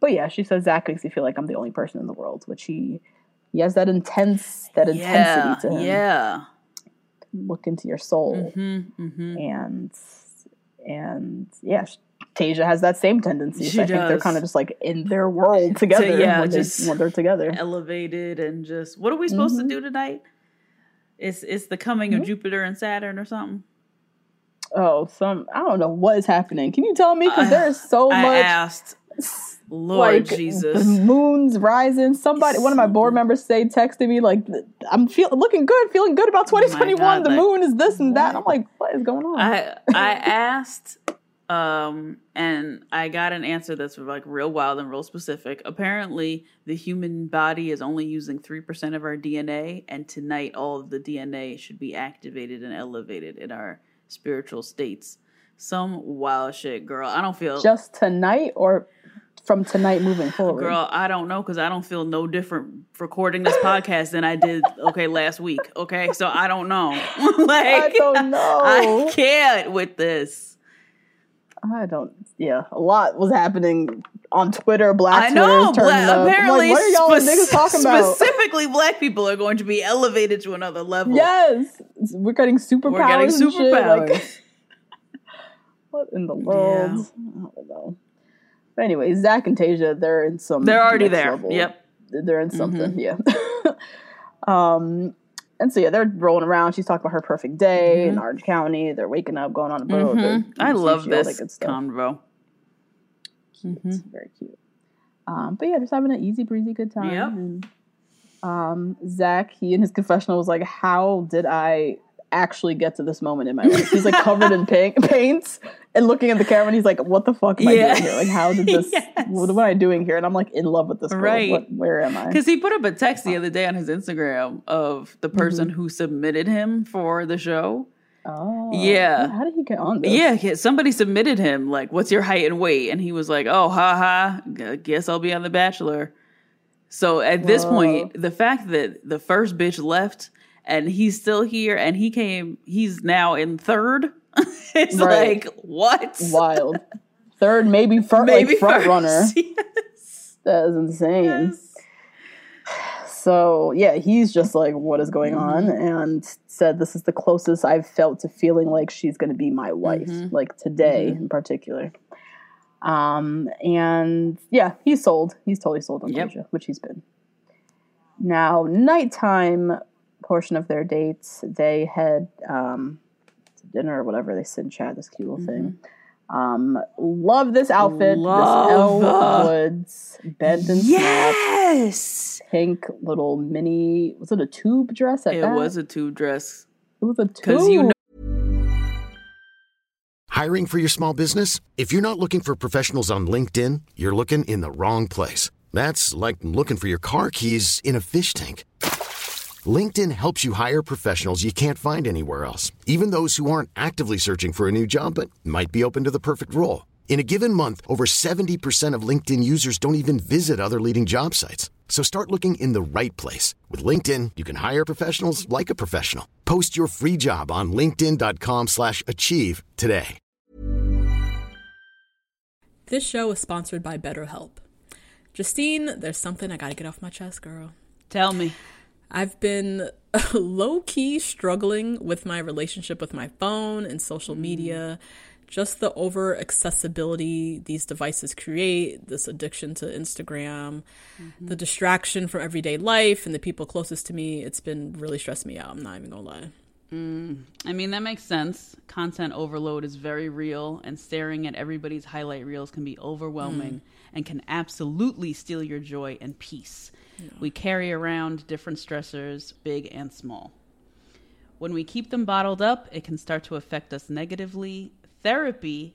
but yeah, she says Zach makes me feel like I'm the only person in the world, which he he has that intense that yeah. intensity to him. Yeah, look into your soul, mm-hmm. Mm-hmm. and and yeah, Tayshia has that same tendency. She so I does. think they're kind of just, like, in their world together. to, yeah, when just they, when they're together, elevated and just. What are we supposed mm-hmm. to do tonight? It's it's the coming mm-hmm. of Jupiter and Saturn or something. Oh, some I don't know what is happening. Can you tell me? Because there is so I much. Asked, Lord, like, Jesus, the moon's rising. Somebody, one of my board members, say texted me like, "I'm feel looking good, feeling good about twenty twenty-one. God, the like, moon is this and that." And I'm like, what is going on? I I asked, um, and I got an answer that's, like, real wild and real specific. Apparently, the human body is only using three percent of our D N A, and tonight all of the D N A should be activated and elevated in our spiritual states. Some wild shit, girl. I don't feel... Just tonight or from tonight moving forward? Girl, I don't know, because I don't feel no different recording this podcast than I did, okay, last week, okay? So I don't know. like, I don't know. I can't with this. I don't, yeah, a lot was happening on Twitter. Black I know, bla- apparently, like, what are y'all spe- niggas talking about? Specifically, black people are going to be elevated to another level. Yes, we're getting superpowers. We're getting superpowers. Like, what in the world? Yeah. I don't know. But anyway, Zach and Tayshia, they're in some. They're already there. Level. Yep. They're in something, mm-hmm. yeah. um, And so, yeah, they're rolling around. She's talking about her perfect day mm-hmm. in Orange County. They're waking up, going on a boat. Mm-hmm. I love this convo. Cute. Mm-hmm. Very cute. Um, but, yeah, just having an easy breezy good time. Yep. And, um, Zach, he in his confessional was like, how did I actually get to this moment in my life? He's, like, covered in paint, paints and looking at the camera, and he's like, what the fuck am yeah. I doing here? Like, how did this, yes. what am I doing here? And I'm, like, in love with this girl. Right. What, where am I? Because he put up a text the other day on his Instagram of the person mm-hmm. who submitted him for the show. Oh. Yeah. How did he get on this? Yeah, somebody submitted him, like, what's your height and weight? And he was like, oh, ha ha, guess I'll be on The Bachelor. So at Whoa. this point, the fact that the first bitch left and he's still here, and he came, he's now in third. It's right. like, what? Wild. third, maybe, fir- maybe like front first. runner. Yes. That is insane. Yes. So, yeah, he's just like, what is going mm-hmm. on? And said, this is the closest I've felt to feeling like she's going to be my wife, mm-hmm. like today mm-hmm. in particular. Um, and yeah, he's sold. He's totally sold on yep. Tayshia, which he's been. Now, nighttime portion of their dates, they head um, to dinner or whatever. They sit and chat, this cute little mm-hmm. thing. Um, love this outfit. Love. This Elle Woods bent and yes, snap, pink little mini. Was it a tube dress? At it that? was a tube dress. It was a tube. Because you know. Hiring for your small business? If you're not looking for professionals on LinkedIn, you're looking in the wrong place. That's like looking for your car keys in a fish tank. LinkedIn helps you hire professionals you can't find anywhere else, even those who aren't actively searching for a new job but might be open to the perfect role. In a given month, over seventy percent of LinkedIn users don't even visit other leading job sites. So start looking in the right place. With LinkedIn, you can hire professionals like a professional. Post your free job on linkedin dot com slash achieve today. This show is sponsored by BetterHelp. Justine, there's something I gotta get off my chest, girl. Tell me. I've been low-key struggling with my relationship with my phone and social media, just the over-accessibility these devices create, this addiction to Instagram, mm-hmm. the distraction from everyday life and the people closest to me. It's been really stressing me out. I'm not even gonna lie. Mm. I mean, that makes sense. Content overload is very real, and staring at everybody's highlight reels can be overwhelming mm. and can absolutely steal your joy and peace. Yeah. We carry around different stressors, big and small. When we keep them bottled up, it can start to affect us negatively. Therapy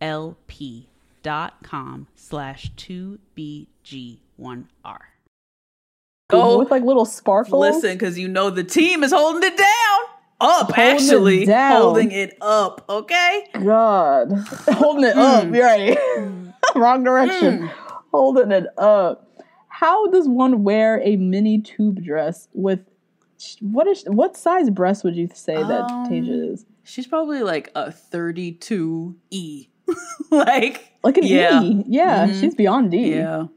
L P dot com slash two B G one R. Go with like little sparkles. Listen, because you know the team is holding it down. Up, holding actually. It down. Holding it up, okay? God. Holding it up. You're right. Wrong direction. Holding it up. How does one wear a mini tube dress with what is what size breast would you say um, that Tayshia is? She's probably like a thirty-two E. Like, like an yeah. E. Yeah, mm-hmm. she's beyond D. Yeah.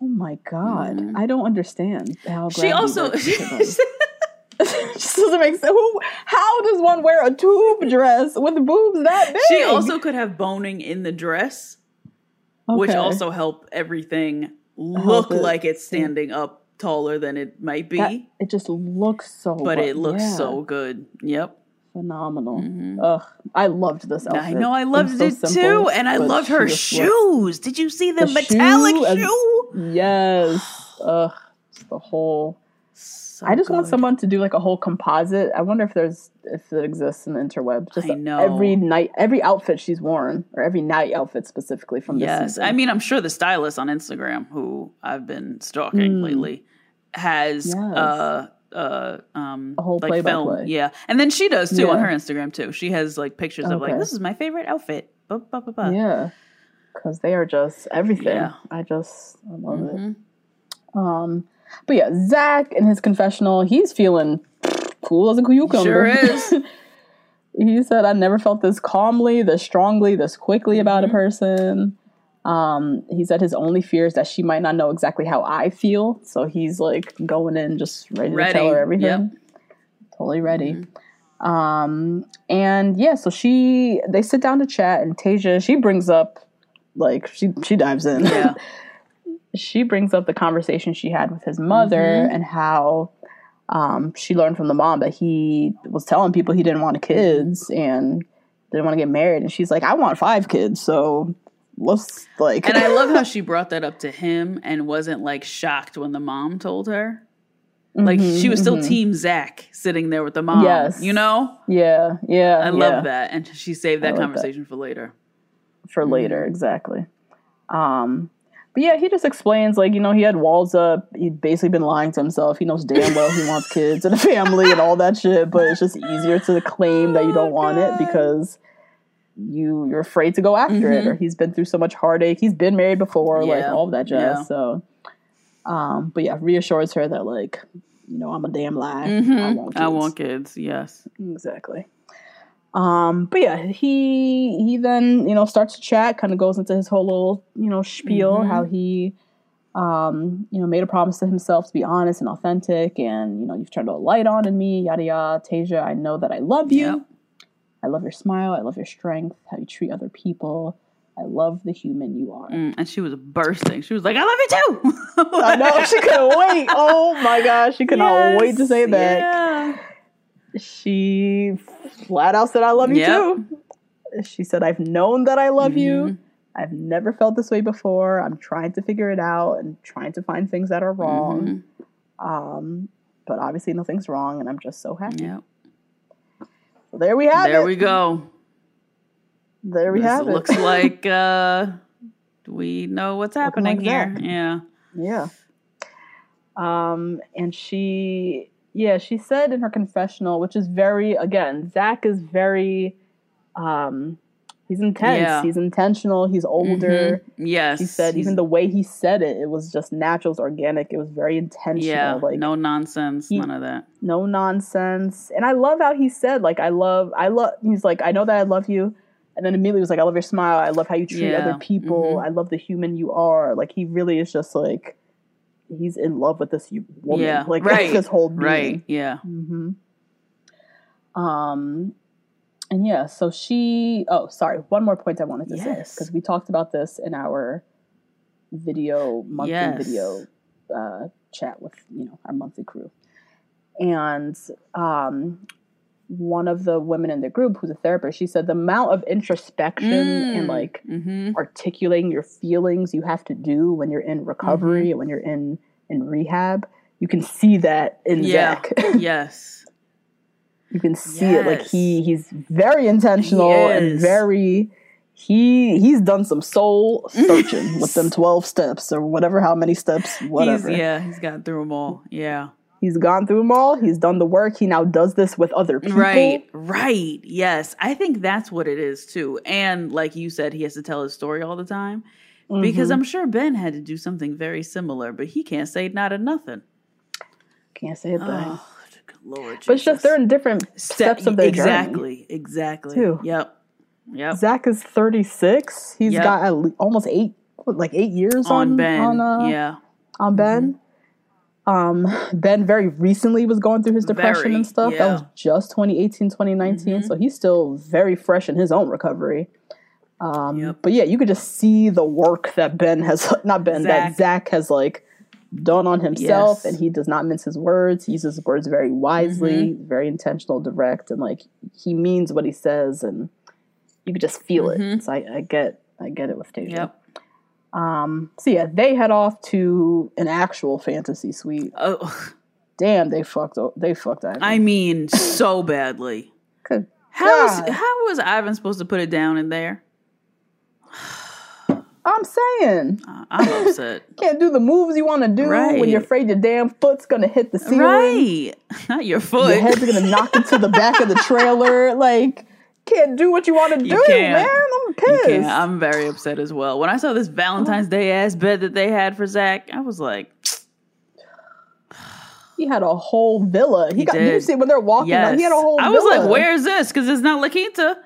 Oh my God. Mm-hmm. I don't understand how She also. She just doesn't make sense. Who, how does one wear a tube dress with boobs that big? She also could have boning in the dress, okay. which also help everything look help it. like it's standing yeah. up taller than it might be. That, it just looks so But well. it looks yeah. so good. Yep. Phenomenal. Mm-hmm. Ugh, I loved this outfit. I know, I loved it, so it simple, too, and I loved her shoes. Did you see the, the metallic shoe? shoe? As, yes. Ugh, the whole. So I just good. want someone to do like a whole composite. I wonder if there's if it exists in the interweb. Just I know. every night, every outfit she's worn, or every night outfit specifically from this yes. season. I mean, I'm sure the stylist on Instagram, who I've been stalking mm. lately, has. Yes. Uh, Uh, um, a whole like play film, play. yeah, and then she does too yeah. on her Instagram too. She has like pictures okay. of like this is my favorite outfit, bah, bah, bah, bah. yeah, because they are just everything. Yeah. I just I love mm-hmm. it. Um, but yeah, Zach in his confessional, he's feeling cool as a cucumber. Sure is. He said, "I never felt this calmly, this strongly, this quickly about mm-hmm. a person." Um, he said his only fear is that she might not know exactly how I feel. So he's like going in just ready, ready. to tell her everything. Yep. Totally ready. Mm-hmm. Um, and yeah, so she, they sit down to chat and Tayshia, she brings up like she she dives in. Yeah. She brings up the conversation she had with his mother mm-hmm. and how um, she learned from the mom that he was telling people he didn't want kids and didn't want to get married. And she's like, I want five kids, so let's like. And I love how she brought that up to him and wasn't like shocked when the mom told her. Like mm-hmm, she was still mm-hmm. team Zach sitting there with the mom. Yes. You know? Yeah. Yeah. I yeah. love that. And she saved that conversation that. for later. For mm-hmm. later. Exactly. Um, but yeah, he just explains like, you know, he had walls up. He'd basically been lying to himself. He knows damn well he wants kids and a family and all that shit. But it's just easier to claim that you don't oh, want God. it because you, you're afraid to go after mm-hmm. it. Or he's been through so much heartache. He's been married before. Yeah. Like all of that jazz. Yeah. So... Um, but yeah, reassures her that like, you know, I'm a damn lie. Mm-hmm. I want kids. I want kids. Yes, exactly. Um, but yeah, he, he then, you know, starts to chat, kind of goes into his whole little, you know, spiel, mm-hmm. how he, um, you know, made a promise to himself to be honest and authentic. And, you know, you've turned a light on in me, yada, yada. Tayshia, I know that I love you. Yep. I love your smile. I love your strength, how you treat other people. I love the human you are. Mm, and she was bursting. She was like, I love you too. I know. She couldn't wait. Oh my gosh. She could yes, not wait to say that. Yeah. She flat out said, I love you yep. too. She said, I've known that I love mm-hmm. you. I've never felt this way before. I'm trying to figure it out and trying to find things that are wrong. Mm-hmm. Um, but obviously nothing's wrong. And I'm just so happy. Yep. So there we have there it. There we go. There we this have it. Looks like uh, we know what's happening like here. That. Yeah. Yeah. Um, and she, yeah, she said in her confessional, which is very, again, Zach is very, um, he's intense. Yeah. He's intentional. He's older. Mm-hmm. Yes. She said he's, even the way he said it, it was just natural. It was organic. It was very intentional. Yeah. Like, no nonsense. He, none of that. No nonsense. And I love how he said, like, I love, I love, he's like, I know that I love you. And then immediately was like, I love your smile. I love how you treat yeah. other people. Mm-hmm. I love the human you are. Like, he really is just like, he's in love with this woman. Yeah. Like, right. that's his whole being. Right, yeah. Mm-hmm. Um, and yeah, so she, oh, sorry. One more point I wanted to yes. say. Because we talked about this in our video, monthly yes. video uh, chat with, you know, our monthly crew. And, um... one of the women in the group who's a therapist, she said the amount of introspection mm, and like mm-hmm. articulating your feelings you have to do when you're in recovery mm-hmm. and when you're in, in rehab, you can see that in yeah. Zach. Yes. You can see yes. it. Like he, he's very intentional he and very, he, he's done some soul searching with them twelve steps or whatever, how many steps, whatever. He's, yeah. He's gotten through them all. Yeah. He's gone through them all. He's done the work. He now does this with other people. Right, right. Yes. I think that's what it is, too. And like you said, he has to tell his story all the time. Mm-hmm. Because I'm sure Ben had to do something very similar, but he can't say not a nothing. Can't say a thing. Oh, Lord Jesus. But it's just they're in different Ste- steps of their exactly, journey. Exactly, exactly. Too. Yep, yep. Zach is thirty-six. He's yep. got at least, almost eight, like eight years on, on Ben. On, uh, yeah. on Ben. Mm-hmm. Um, Ben very recently was going through his depression very, and stuff. Yeah. That was just twenty eighteen, twenty nineteen. Mm-hmm. So he's still very fresh in his own recovery. Um, yep. But yeah, you could just see the work that Ben has, not Ben, Zach. that Zach has like done on himself yes. and he does not mince his words. He uses his words very wisely, mm-hmm. very intentional, direct. And like, he means what he says and you could just feel mm-hmm. it. So I, I get, I get it with Tayshia. Yep. Um, so yeah, they head off to an actual fantasy suite. Oh, damn! They fucked. They fucked Ivan. I mean, so badly. Good how was how was Ivan supposed to put it down in there? I'm saying. Uh, I'm upset. Can't do the moves you want to do right. when you're afraid your damn foot's gonna hit the ceiling. Right. Not your foot. Your head's gonna knock into the back of the trailer. Like. Can't do what you want to you do, can. man. I'm pissed. I'm very upset as well. When I saw this Valentine's Day ass bed that they had for Zach, I was like, he had a whole villa. He, he got did. You see when they're walking, yes. like, he had a whole. I villa. was like, where is this? Because it's not La Quinta.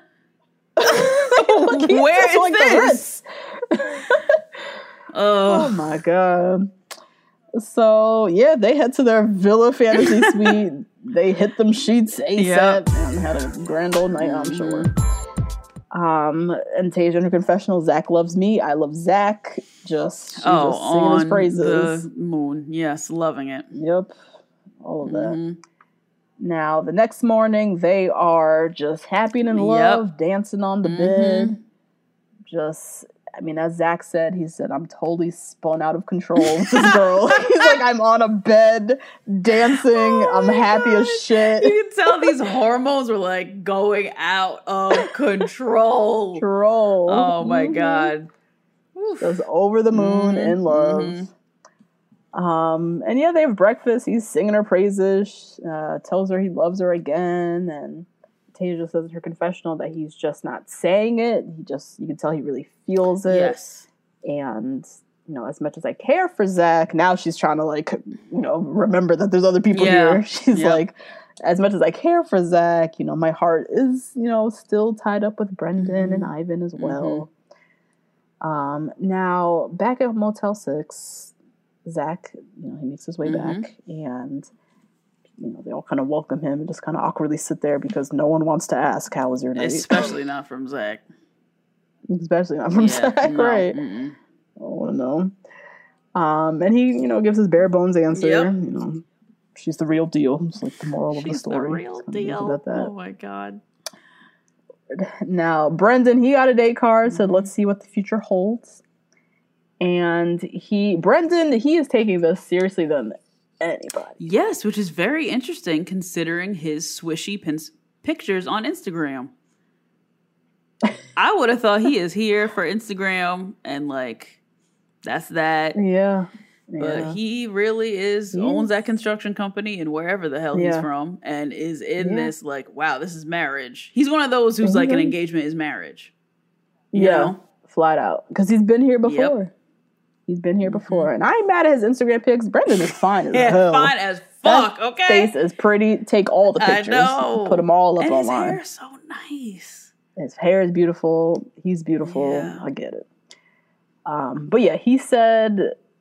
La Quinta where is like this? oh my god. So yeah, they head to their villa fantasy suite. They hit them sheets ASAP yep. and had a grand old night, I'm sure. Um, and Tayshia in her confessional, Zach loves me. I love Zach. Just, she's oh, just singing on his praises. The moon. Yes, loving it. Yep. All of that. Mm-hmm. Now, the next morning, they are just happy and in love, yep. dancing on the mm-hmm. bed. Just, I mean, as Zach said, he said, I'm totally spun out of control with this girl. He's like, I'm on a bed dancing. Oh I'm happy God. As shit. You can tell these hormones were like going out of control. control. Oh, my mm-hmm. God. Oof. Just over the moon mm-hmm. in love. Mm-hmm. Um, and yeah, they have breakfast. He's singing her praises, uh, tells her he loves her again. And Tayshia says in her confessional that he's just not saying it. He just, you can tell he really feels it. Yes. And, you know, as much as I care for Zach, now she's trying to like, you know, remember that there's other people yeah. here. She's yep. like, as much as I care for Zach, you know, my heart is, you know, still tied up with Brendan mm-hmm. and Ivan as well. Mm-hmm. Um, now back at Motel six, Zach, you know, he makes his way mm-hmm. back, and you know they all kind of welcome him and just kind of awkwardly sit there because no one wants to ask, "How was your night?" Especially not from Zach. Especially not from yeah, Zach, no. right? Mm-mm. Oh no. Um, and he, you know, gives his bare bones answer. Yep. You know, she's the real deal. It's like the moral she's of the story. The real deal. Oh my God. Now, Brendan, he got a date card. Mm-hmm. Said, "Let's see what the future holds." And he, Brendan, he is taking this seriously than anybody. Yes, which is very interesting considering his swishy pins, pictures on Instagram. I would have thought he is here for Instagram and like, that's that. Yeah. But yeah. he really is, he owns is. that construction company and wherever the hell yeah. he's from and is in yeah. this like, wow, this is marriage. He's one of those who's mm-hmm. like an engagement is marriage. You yeah. know? Flat out. Because he's been here before. Yep. He's been here before. And I ain't mad at his Instagram pics. Brendan is fine as yeah, hell. Fine as fuck, that okay? Face is pretty. Take all the pictures. I know. Put them all up and online. His hair is so nice. His hair is beautiful. He's beautiful. Yeah. I get it. Um, but yeah, he said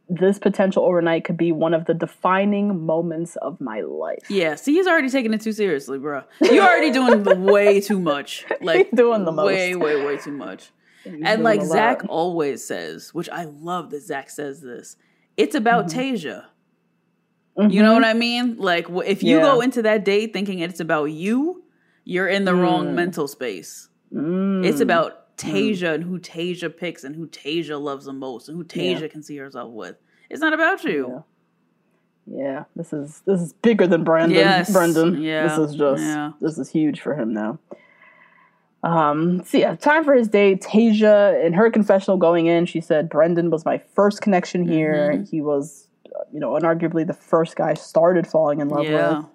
this potential overnight could be one of the defining moments of my life. Yeah, see, he's already taking it too seriously, bro. You're already doing the way too much. Like, he's doing the most. Way, way, way too much. He's and like Zach always says, which I love that Zach says this, it's about mm-hmm. Tayshia. Mm-hmm. You know what I mean? Like if you yeah. go into that date thinking it's about you, you're in the mm. wrong mental space. Mm. It's about Tayshia mm. and who Tayshia picks and who Tayshia loves the most and who Tayshia yeah. can see herself with. It's not about you. Yeah, yeah. this is this is bigger than Brendan. Yes. Brendan. Yeah. This is just yeah. this is huge for him now. Um, so yeah, time for his date. Tayshia, in her confessional going in, she said, Brendan was my first connection here. Mm-hmm. He was, you know, unarguably the first guy I started falling in love yeah. with.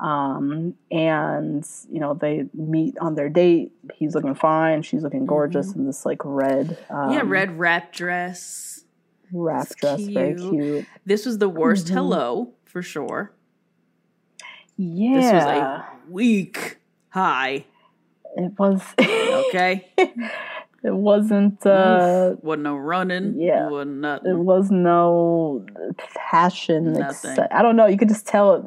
Um, and, you know, they meet on their date. He's looking fine. She's looking gorgeous mm-hmm. in this, like, red... Um, yeah, red wrap dress. Wrap it's dress, cute. Very cute. This was the worst mm-hmm. hello, for sure. Yeah. This was a weak high. It was okay. It wasn't. Uh, wasn't no running. Yeah, wasn't nothing. It was no passion. Nothing. Exce- I don't know. You could just tell.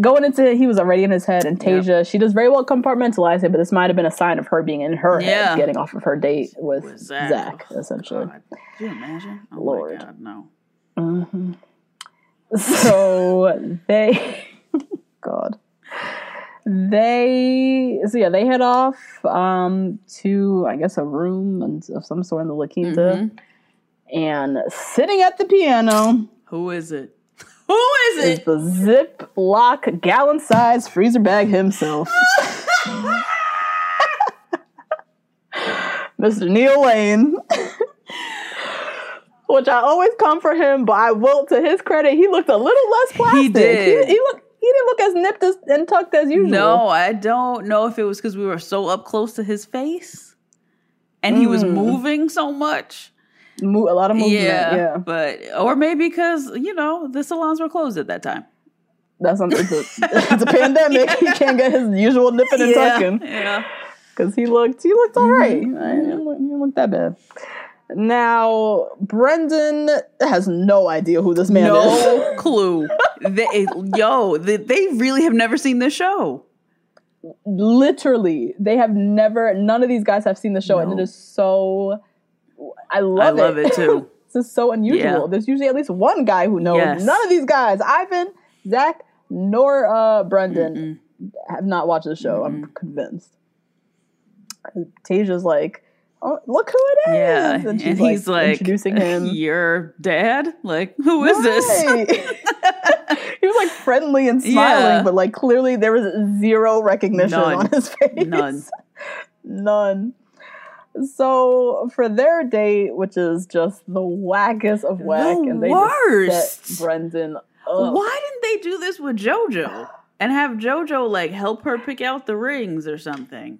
Going into it, he was already in his head. And Tayshia, yep. she does very well compartmentalize it, but this might have been a sign of her being in her yeah. head, getting off of her date with, with Zach, Zach oh, essentially. God. Can you imagine? Oh Lord, my God, no. Mm-hmm. So they, God. They, so yeah, they head off um, to, I guess, a room of some sort in the La Quinta. Mm-hmm. And sitting at the piano. Who is it? Who is it? It's the Ziploc gallon size freezer bag himself. Mister Neil Lane. Which I always come for him, but I will, to his credit, he looked a little less plastic. He did. He, he looked. He didn't look as nipped as, and tucked as usual. No, I don't know if it was because we were so up close to his face and mm. he was moving so much. Mo- a lot of movement, yeah, yeah. But, or maybe because, you know, the salons were closed at that time. That's something. It's a, it's a pandemic. Yeah. He can't get his usual nipping and yeah, tucking. Yeah. Because he looked, he looked all right. Mm-hmm. I didn't look, he didn't look that bad. Now, Brendan has no idea who this man no is. No clue. They, yo, they, they really have never seen this show. literally, they have never, none of these guys have seen the show, no. and it is so, I love it. I love it, it too. This is so unusual. Yeah. There's usually at least one guy who knows. Yes. None of these guys, Ivan, Zach, nor uh, Brendan, Mm-mm. have not watched the show, Mm-mm. I'm convinced. Tayshia's like, oh, look who it is. Yeah. And, she's and like, he's like, introducing him. Your dad? Like, who is right. this? He was like friendly and smiling, yeah. but like clearly there was zero recognition None. on his face. None. None. So for their date, which is just the wackest of whack, the and they worst. just set Brendan up. Why didn't they do this with JoJo and have JoJo like help her pick out the rings or something?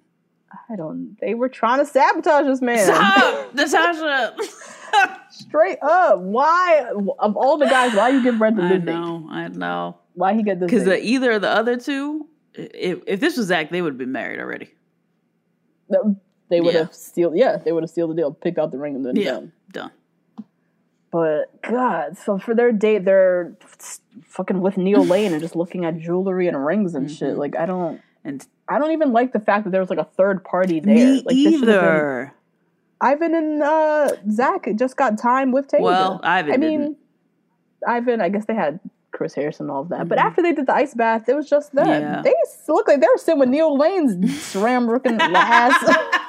I don't. They were trying to sabotage this man. Stop, Natasha. Straight up. Why, of all the guys, why you give Brendan this date? I know. I know. Why he get this? Because either of the other two, if, if this was Zach, they would have been married already. No. They would yeah. have sealed, yeah, they would have sealed the deal, picked out the ring, and then yeah, done. done. But, God, so for their date, they're f- fucking with Neil Lane and just looking at jewelry and rings and mm-hmm. shit. Like, I don't, and I don't even like the fact that there was, like, a third party there. Me like, this either. Been, Ivan and uh, Zach just got time with Taylor. Well, Ivan I mean, didn't. Ivan, I guess they had Chris Harrison and all of that. Mm-hmm. But after they did the ice bath, it was just them. Yeah. They look like they were sitting with Neil Lane's SRAM-looking ass.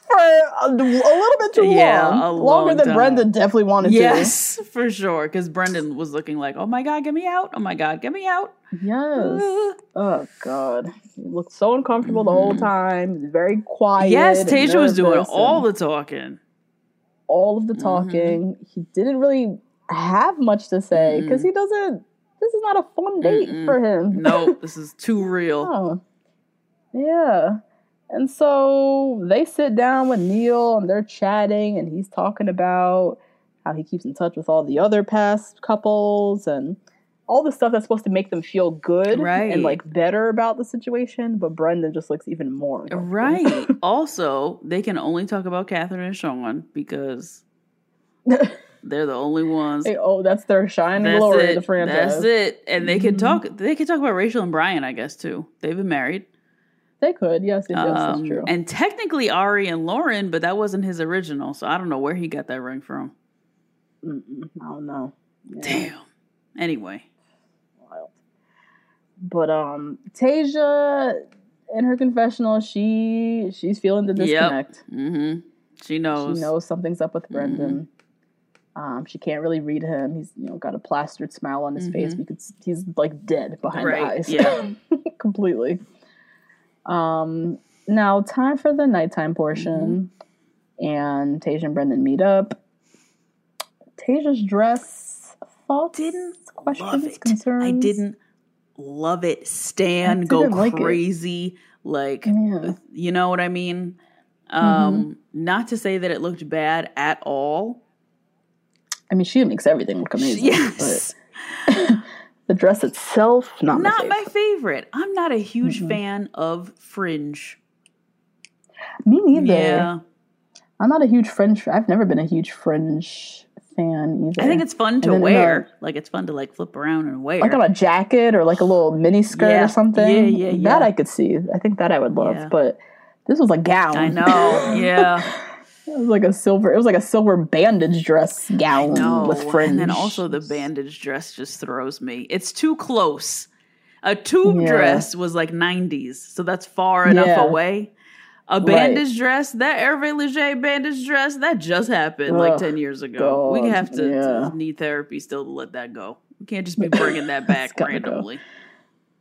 For a, a little bit too long. Yeah, a long Longer than time. Brendan definitely wanted yes, to. Yes, for sure. Because Brendan was looking like, oh my God, get me out. Oh my God, get me out. Yes. Uh. Oh God. He looked so uncomfortable mm. the whole time. Very quiet. Yes, Tayshia was doing all the talking. All of the talking. Mm-hmm. He didn't really have much to say because mm-hmm. he doesn't, this is not a fun date Mm-mm. for him. No, this is too real. Oh. Yeah. And so they sit down with Neil and they're chatting and he's talking about how he keeps in touch with all the other past couples and all the stuff that's supposed to make them feel good right. and like better about the situation. But Brendan just looks even more. Right. Also, they can only talk about Catherine and Sean because they're the only ones. Hey, oh, that's their shining that's glory of the franchise. That's it. And they can mm-hmm. talk. They can talk about Rachel and Brian, I guess, too. They've been married. They could, yes, yes, um, that's true. And technically Ari and Lauren, but that wasn't his original, so I don't know where he got that ring from. Mm-mm, I don't know. Yeah. Damn. Anyway. Wild. But um, Tayshia, in her confessional, she she's feeling the disconnect. Yep. Mm-hmm. She knows. She knows something's up with Brendan. Mm-hmm. Um, she can't really read him. He's you know got a plastered smile on his mm-hmm. face because he's like dead behind right. the eyes. Yeah. Completely. Um, now time for the nighttime portion mm-hmm. and Tayshia and Brendan meet up. Tayshia's dress thoughts, didn't questions, concerns. I didn't love it. Stan go like crazy. It. Like, yeah. you know what I mean? Um, mm-hmm. not to say that it looked bad at all. I mean, she makes everything look amazing. Yes. But the dress itself, not, not my, favorite. my favorite. I'm not a huge mm-hmm. fan of fringe. Me neither. Yeah. I'm not a huge fringe. I've never been a huge fringe fan either. I think it's fun to wear. A, like it's fun to like flip around and wear. Like on a jacket or like a little mini skirt yeah. or something. Yeah, yeah, yeah. That I could see. I think that I would love. Yeah. But this was a gown. I know. Yeah. It was like a silver. It was like a silver bandage dress gown with fringe, and then also the bandage dress just throws me. It's too close. A tube yeah. dress was like nineties, so that's far enough yeah. away. A bandage right. dress, that Hervé Léger bandage dress, that just happened Ugh, like ten years ago. God, we have to, yeah. to need therapy still to let that go. We can't just be bringing that back randomly.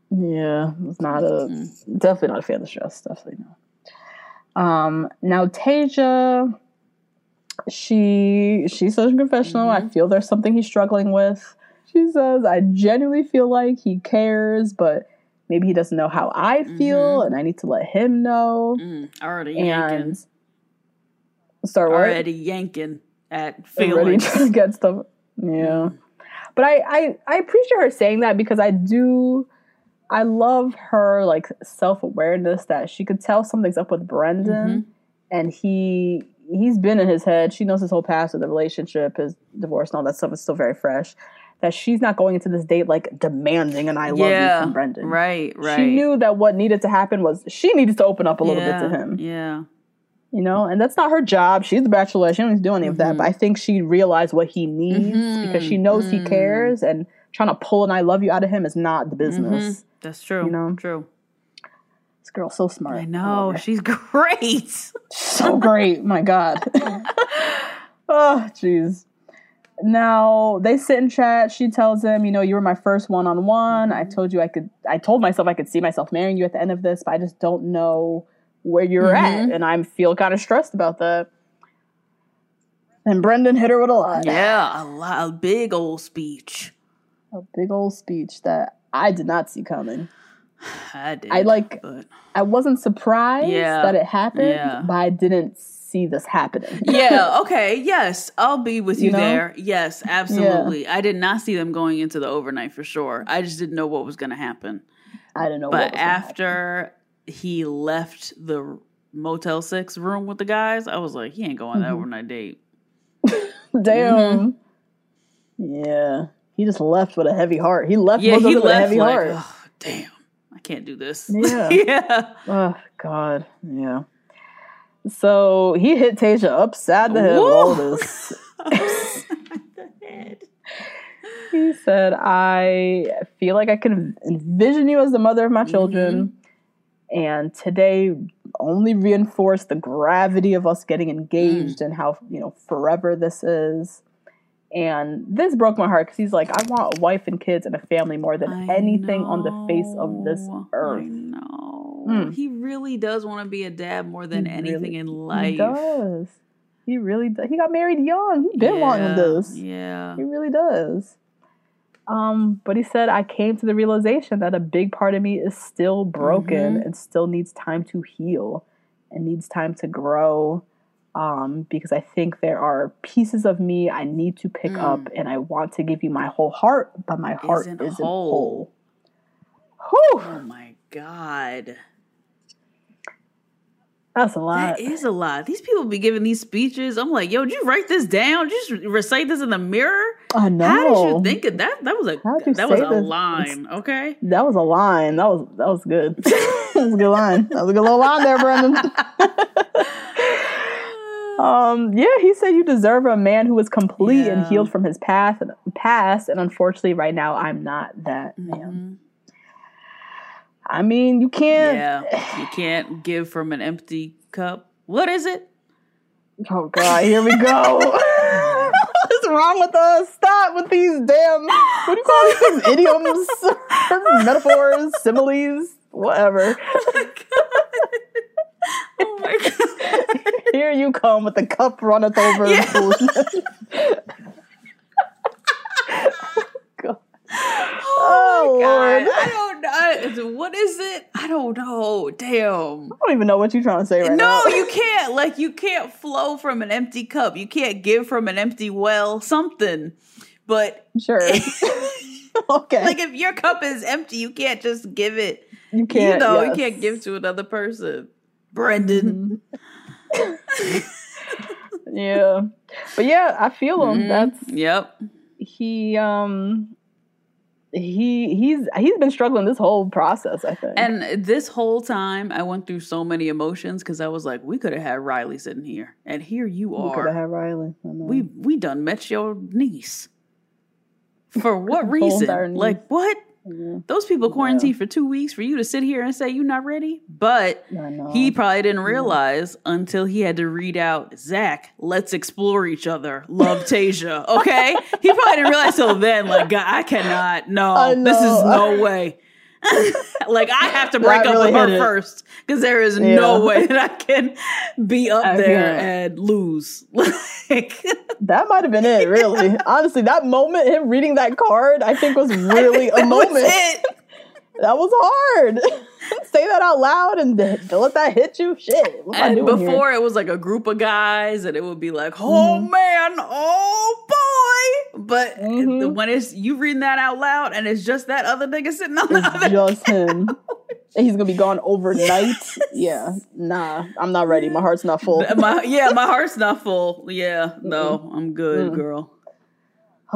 Go. Yeah, it's not a mm-hmm. definitely not a fan of the dress. Definitely not. Um, now Tayshia, she, she says in confessional, mm-hmm. I feel there's something he's struggling with. She says, I genuinely feel like he cares, but maybe he doesn't know how I feel mm-hmm. and I need to let him know. Mm, already yanking. Start already what? yanking at feelings. Already trying to get stuff. Yeah. Mm. But I, I, I appreciate her saying that because I do... I love her like self-awareness that she could tell something's up with Brendan mm-hmm. and he he's been in his head. She knows his whole past with the relationship, his divorce and all that stuff is still very fresh. that she's not going into this date like demanding an I love yeah, you from Brendan. Right, right. She knew that what needed to happen was she needed to open up a little yeah, bit to him. Yeah. You know, and that's not her job. She's the Bachelorette. She doesn't do any mm-hmm. of that. But I think she realized what he needs mm-hmm. because she knows mm-hmm. he cares, and trying to pull an I love you out of him is not the business. Mm-hmm. That's true. You know? True. This girl's so smart. I know. I She's great. So great. My God. Oh, jeez. Now, they sit and chat. She tells him, you know, you were my first one-on-one. I told you I could, I told myself I could see myself marrying you at the end of this, but I just don't know where you're mm-hmm. at, and I feel kind of stressed about that. And Brendan hit her with a lot. Yeah, a lot, a big old speech. A big old speech that I did not see coming. I did. I like. But... I wasn't surprised yeah. that it happened, yeah. but I didn't see this happening. Yeah. Okay. Yes, I'll be with you, you know? There. Yes, absolutely. Yeah. I did not see them going into the overnight for sure. I just didn't know what was going to happen. I didn't know. But what was after. Happen. He left the Motel six room with the guys. I was like, he ain't going on that mm-hmm. overnight date. Damn. Mm-hmm. Yeah. He just left with a heavy heart. He left, yeah, he left with a heavy like, heart. Oh, damn. I can't do this. Yeah. yeah. Oh, God. Yeah. So he hit Tayshia upside the head with all this. Upside the head. He said, I feel like I can envision you as the mother of my children. Mm-hmm. And today only reinforced the gravity of us getting engaged mm. and how, you know, forever this is. And this broke my heart because he's like, I want a wife and kids and a family more than I anything know. On the face of this earth. I know. Mm. He really does want to be a dad more than he anything really, in life. He does. He really does. He got married young. He's been yeah, wanting this. Yeah. He really does. Um, but he said, I came to the realization that a big part of me is still broken mm-hmm. and still needs time to heal and needs time to grow. Um, because I think there are pieces of me I need to pick mm. up, and I want to give you my whole heart, but my isn't heart isn't whole. whole. Oh my God. That's a lot. That is a lot. These people be giving these speeches. I'm like, yo, did you write this down? Did you just recite this in the mirror? I know. How did you think of that? That was a that was a this? line. Okay. That was a line. That was that was good. That was a good line. That was a good little line there, Brendan. um, yeah, he said you deserve a man who is complete yeah. and healed from his past and past. And unfortunately, right now, I'm not that mm-hmm. man. I mean, you can't... Yeah, you can't give from an empty cup. What is it? Oh, God, here we go. What's wrong with us? Stop with these damn... What do you call these idioms? Metaphors, similes, whatever. Oh, my God. Oh, my God. Here you come with the cup runneth over. Yeah. God. Oh, oh God. Lord. I don't I, what is it? I don't know. Damn. I don't even know what you're trying to say right no, now. No, you can't. Like, you can't flow from an empty cup. You can't give from an empty well. Something. But. Sure. Okay. Like, if your cup is empty, you can't just give it. You can't. You know, yes. you can't give to another person. Brendan. Yeah. But yeah, I feel him. Mm, That's. Yep. He, um. He he's he's been struggling this whole process, I think. And this whole time, I went through so many emotions because I was like, we could have had Riley sitting here, and here you are. We could have had Riley. I know. We we done met your niece. For what reason? Like what? Yeah. Those people quarantined yeah. for two weeks for you to sit here and say you're not ready. But he probably didn't realize yeah. until he had to read out Zach. Let's explore each other. Love Tayshia. Okay, he probably didn't realize till then. Like, God, I cannot. No, this is no way. Like, I have to break up with her first because there is yeah. no way that I can be up I there can't. and lose. Like, that might have been it, really. Yeah. Honestly, that moment, him reading that card, I think was really think a moment. Was that was hard. Say that out loud and don't let that hit you. Shit. And before here? It was like a group of guys, and it would be like, oh mm-hmm. man, oh boy. But mm-hmm. when it's you reading that out loud, and it's just that other nigga sitting on it's the other just couch. Him. And he's gonna be gone overnight. Yes. Yeah, nah, I'm not ready. My heart's not full. my, yeah, my heart's not full. Yeah, no, mm-hmm. I'm good, mm-hmm. girl.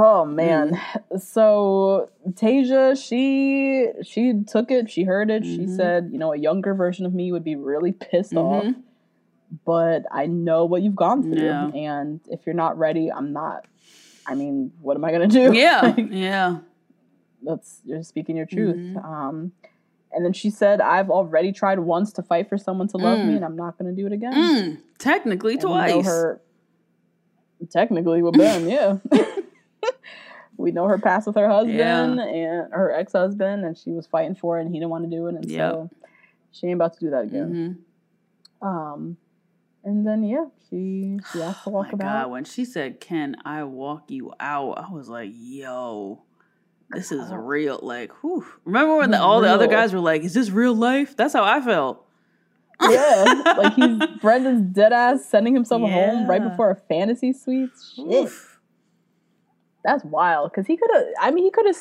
Oh man. Mm-hmm. So Tayshia, she she took it, she heard it, mm-hmm. she said, you know, a younger version of me would be really pissed mm-hmm. off. But I know what you've gone through. Yeah. And if you're not ready, I'm not. I mean, what am I gonna do? Yeah. Like, yeah. That's you're speaking your truth. Mm-hmm. Um and then she said, I've already tried once to fight for someone to love mm. me, and I'm not gonna do it again. Mm. Technically and twice. We know her, technically with Ben, yeah. We know her past with her husband yeah. and her ex-husband, and she was fighting for it, and he didn't want to do it, and yep. so she ain't about to do that again. Mm-hmm. Um, and then yeah, she she asked to walk oh my about. God, when she said, "Can I walk you out?" I was like, "Yo, this is real." Like, whew. Remember when the, all real. the other guys were like, "Is this real life?" That's how I felt. Yeah, like he's Brendan's dead ass sending himself yeah. home right before a fantasy suite. Shit. Oof. That's wild, because he could have, I mean, he could have,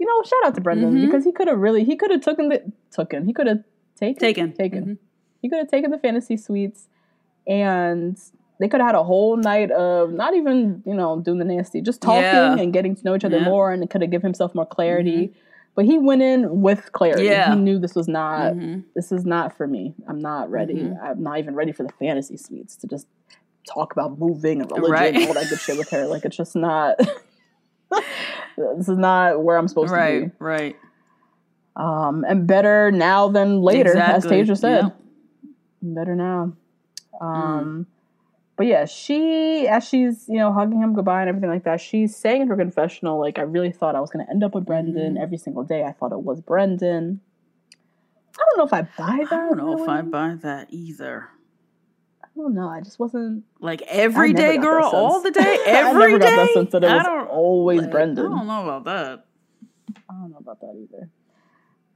you know, shout out to Brendan, mm-hmm. because he could have really, he could have taken the, took him, he could have taken, taken, taken. Mm-hmm. he could have taken the fantasy suites, and they could have had a whole night of not even, you know, doing the nasty, just talking yeah. and getting to know each other yeah. more, and could have given himself more clarity, mm-hmm. but he went in with clarity. Yeah. He knew this was not, mm-hmm. this is not for me. I'm not ready. Mm-hmm. I'm not even ready for the fantasy suites to just talk about moving and religion right. and all that good shit with her. Like, it's just not this is not where I'm supposed right, to be. Right, right. Um, and better now than later, exactly. as Tayshia said. Yeah. Better now. Um, mm. But yeah, she, as she's, you know, hugging him goodbye and everything like that, she's saying in her confessional, like, I really thought I was going to end up with Brendan mm. every single day. I thought it was Brendan. I don't know if I buy that. I don't know if I buy that either. I don't know. I just wasn't like every day, girl, all the day, every day. I never got that sense that it was always like, Brendan. I don't know about that. I don't know about that either.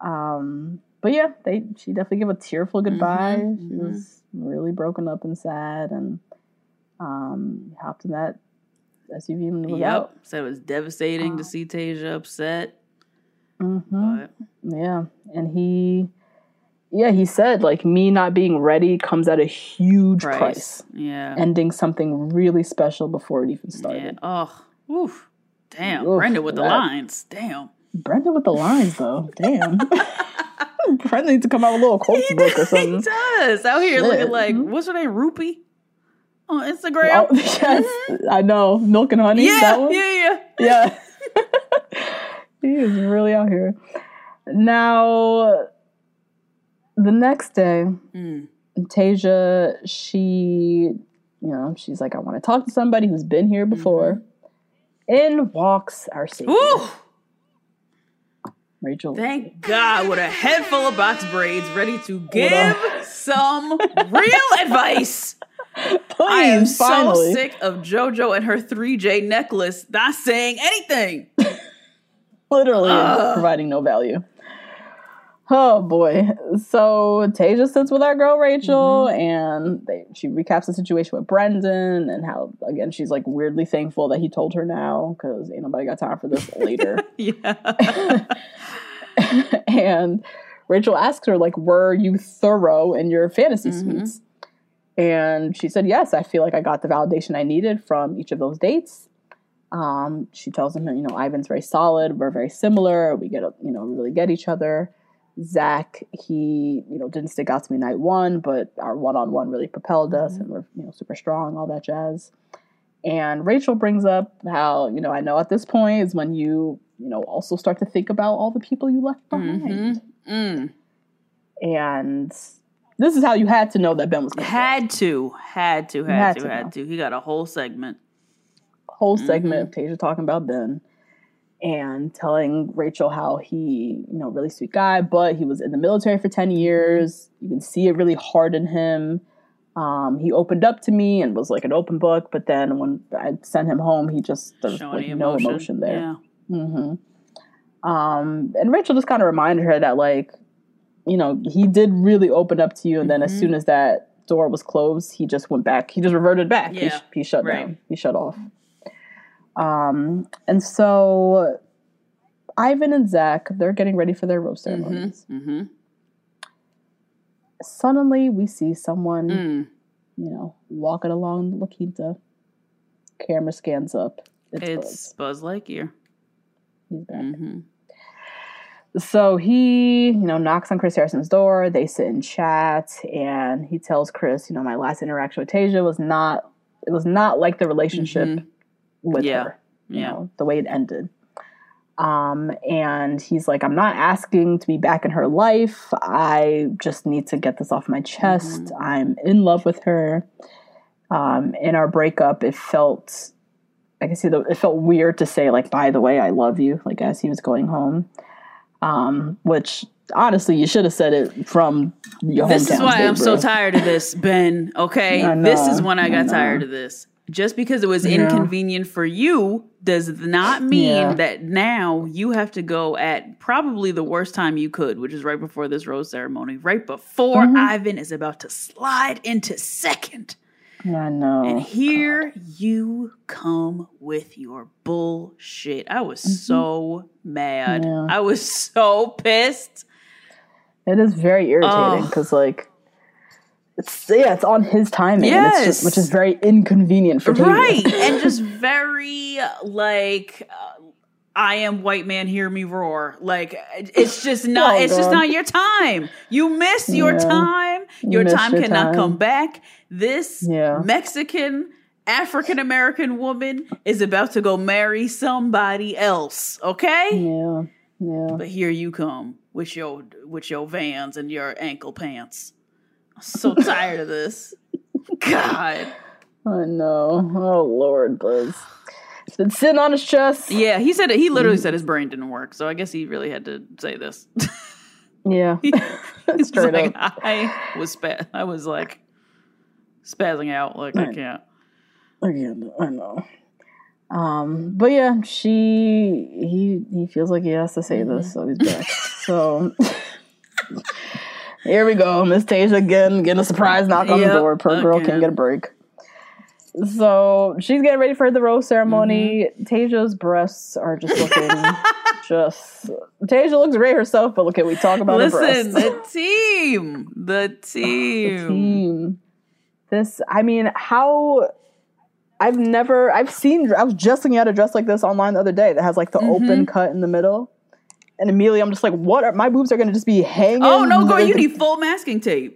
Um, but yeah, they she definitely gave a tearful goodbye. Mm-hmm, she mm-hmm. was really broken up and sad, and um, hopped in that S U V and was yep. out. So it was devastating um, to see Tayshia upset. Mm-hmm. But. Yeah, and he. Yeah, he said, like, me not being ready comes at a huge price. price. Yeah. Ending something really special before it even started. Yeah. Oh, oof. Damn. Oof, Brendan with that. the lines. Damn. Brendan with the lines, though. Damn. Brendan needs to come out with a little quote book or something. He does. Out here Shit. looking like, mm-hmm. what's her name? Rupi? On Instagram? Oh, yes. Mm-hmm. I know. Milk and honey. Yeah, that one? yeah, yeah. Yeah. He is really out here. Now... The next day, mm. Tayshia, she, you know, she's like, I want to talk to somebody who's been here before. Mm-hmm. In walks our savior. Ooh. Rachel. Thank God, with a head full of box braids, ready to give some real advice. Please, I am finally. so sick of JoJo and her three J necklace not saying anything. Literally uh. providing no value. Oh boy! So Tayshia sits with our girl Rachel, mm-hmm. and they, she recaps the situation with Brendan and how again she's like weirdly thankful that he told her now because ain't nobody got time for this later. Yeah. And Rachel asks her like, "Were you thorough in your fantasy mm-hmm. suites?" And she said, "Yes, I feel like I got the validation I needed from each of those dates." Um, she tells him that you know Ivan's very solid, we're very similar, we get you know really get each other. Zach, he, you know, didn't stick out to me night one, but our one-on-one really propelled us, mm-hmm. and we're, you know, super strong, all that jazz. And Rachel brings up how, you know, I know at this point is when you, you know, also start to think about all the people you left behind. Mm-hmm. Mm. And this is how you had to know that Ben was coming. Had to, had to, had, had to, to, had know. to. He got a whole segment. Whole mm-hmm. segment of Tayshia talking about Ben. And telling Rachel how he, you know, really sweet guy, but he was in the military for ten years. You can see it really hardened him. Um, he opened up to me and was like an open book. But then when I sent him home, he just, there was like no emotion there. Yeah. Mm-hmm. Um, and Rachel just kind of reminded her that like, you know, he did really open up to you. And mm-hmm. then as soon as that door was closed, he just went back. He just reverted back. Yeah. He, sh- he shut right. down. He shut off. Um, and so Ivan and Zach, they're getting ready for their roast ceremonies. Mm-hmm, mm-hmm. Suddenly we see someone, mm. you know, walking along La Quinta. Camera scans up. It's, it's Buzz. Buzz Lightyear. He's back. Mm-hmm. So he, you know, knocks on Chris Harrison's door. They sit and chat, and he tells Chris, you know, my last interaction with Tayshia was not, it was not like the relationship mm-hmm. with yeah. her, you yeah. know, the way it ended. Um, and he's like, I'm not asking to be back in her life. I just need to get this off my chest. Mm-hmm. I'm in love with her. Um, in our breakup, it felt, I can see the, it felt weird to say, like, by the way, I love you, like, as he was going home. Um, which honestly, you should have said it from your hometown. This is why I'm so tired of this, Ben. Okay, no, no, this is when I got no, tired no. of this. Just because it was yeah. inconvenient for you does not mean yeah. that now you have to go at probably the worst time you could, which is right before this rose ceremony, right before mm-hmm. Ivan is about to slide into second. I know. And here God. you come with your bullshit. I was mm-hmm. so mad. Yeah. I was so pissed. It is very irritating because, like, it's yeah, it's on his timing, yes. and it's just, which is very inconvenient for Tayshia. Right, and just very, like, uh, I am white man, hear me roar. Like, it's just not, oh, it's God. just not your time. You miss your yeah. time. Your you time your cannot time. come back. This yeah. Mexican, African-American woman is about to go marry somebody else. Okay. Yeah. Yeah. But here you come with your, with your Vans and your ankle pants. I'm so tired of this. God. I know. Oh Lord, Buzz. It's been sitting on his chest. Yeah, he said it. He literally said his brain didn't work, so I guess he really had to say this. Yeah, he, he's like, up. I was spa- I was like spazzing out. Like I, I can't. I can't. I know. Um, but yeah, she he he feels like he has to say this, so he's back. So here we go, Miss Tayshia again getting a surprise knock on yep, the door. Poor okay. girl can't get a break. So she's getting ready for the rose ceremony. Mm-hmm. Tayshia's breasts are just looking just. Tayshia looks great herself, but look at we talk about Listen, her breasts. Listen, the team, the team, the team. This, I mean, how I've never, I've seen. I was just looking at a dress like this online the other day that has like the mm-hmm. open cut in the middle, and immediately I'm just like, what? Are, my boobs are going to just be hanging. Oh no, girl, you the, need full masking tape.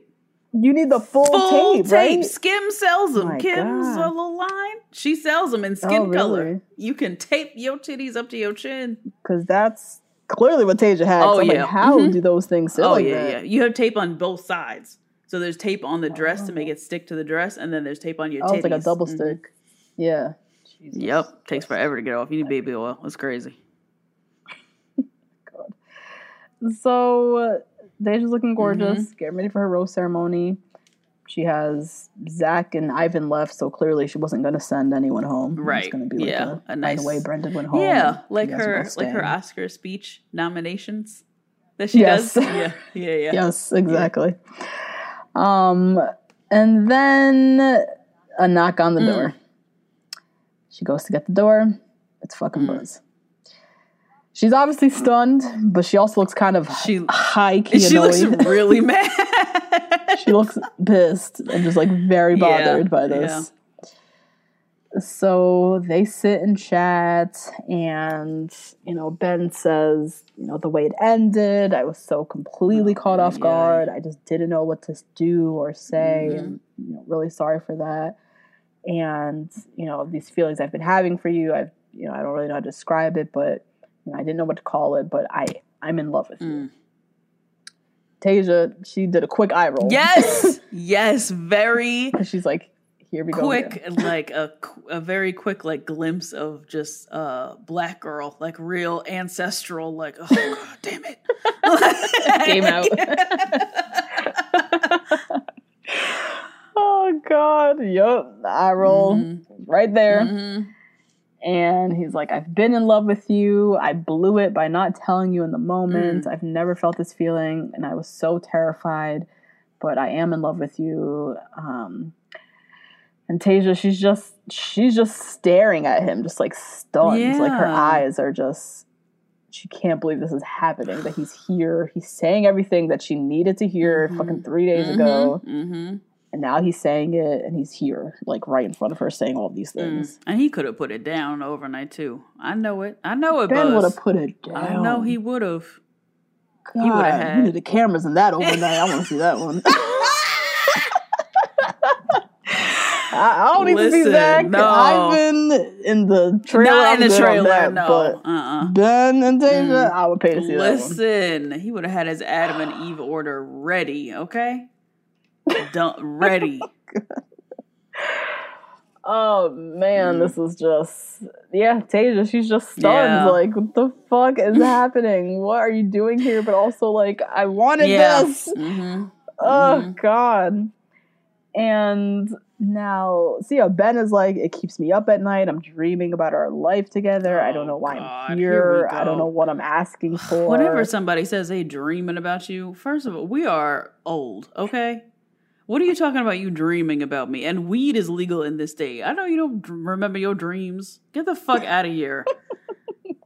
You need the full, full tape, tape, right? Skim sells them. Oh Kim's God. a little line. She sells them in skin oh, really? color. You can tape your titties up to your chin. Because that's clearly what Tayshia had. Oh, so yeah. Like, how mm-hmm. do those things sit oh, like yeah, that? Oh, yeah, yeah. You have tape on both sides. So there's tape on the dress oh. to make it stick to the dress, and then there's tape on your titties. Oh, it's like a double mm-hmm. stick. Yeah. Jesus. Yep. Takes forever to get off. You need baby oil. That's crazy. God. So... Uh, Tayshia's looking gorgeous, mm-hmm. getting ready for her rose ceremony. She has Zach and Ivan left, so clearly she wasn't going to send anyone home. Right. It's going to be like yeah, a, a nice... By the way, Brendan went home. Yeah, like her like her Oscar speech nominations that she yes. does. Yeah, yeah, yeah. Yes, exactly. Yeah. Um, and then a knock on the mm. door. She goes to get the door. It's fucking mm. Buzz. She's obviously stunned, but she also looks kind of she, high-key she annoyed. She looks really mad. She looks pissed and just, like, very bothered yeah, by this. Yeah. So they sit and chat, and, you know, Ben says, you know, the way it ended, I was so completely oh, caught off yeah. guard. I just didn't know what to do or say. Mm-hmm. And, you know, really sorry for that. And, you know, these feelings I've been having for you, I've, you know, I don't really know how to describe it, but... I didn't know what to call it, but I, I'm in love with you. Mm. Tayshia, she did a quick eye roll. Yes! Yes, very... She's like, here we quick, go. Quick, like a, a very quick like glimpse of just a uh, black girl, like real ancestral, like, oh, God damn it. Came out. Oh, God. Yup. Eye roll. Mm-hmm. Right there. Mm-hmm. And he's like, I've been in love with you. I blew it by not telling you in the moment. Mm. I've never felt this feeling. And I was so terrified. But I am in love with you. Um, and Tayshia, she's just she's just staring at him, just like stunned. Yeah. Like her eyes are just, she can't believe this is happening, that he's here. He's saying everything that she needed to hear mm-hmm. fucking three days mm-hmm. ago. Mm-hmm. And now he's saying it, and he's here, like, right in front of her saying all these things. Mm. And he could have put it down overnight, too. I know it. I know it, Ben would have put it down. I know he would have. God, he would have had. You need the cameras in that overnight. I want to see that one. I, I don't Listen, even see Zach no. and Ivan in the trailer. Not in the trailer, that, no. But uh-uh. Ben and Tayshia, mm. I would pay to see Listen, that one. Listen, he would have had his Adam and Eve order ready, okay? Don't ready. Oh, man, mm. this is just... Yeah, Tayshia, she's just stunned. Yeah. Like, what the fuck is happening? What are you doing here? But also, like, I wanted yeah. this. Mm-hmm. Oh, mm-hmm. God. And... Now, see how Ben is like, it keeps me up at night. I'm dreaming about our life together. Oh, I don't know why God, I'm here. here I don't know what I'm asking for. Whenever somebody says they dreaming about you, first of all, we are old, okay? What are you talking about, you dreaming about me? And weed is legal in this state. I know you don't remember your dreams. Get the fuck out of here.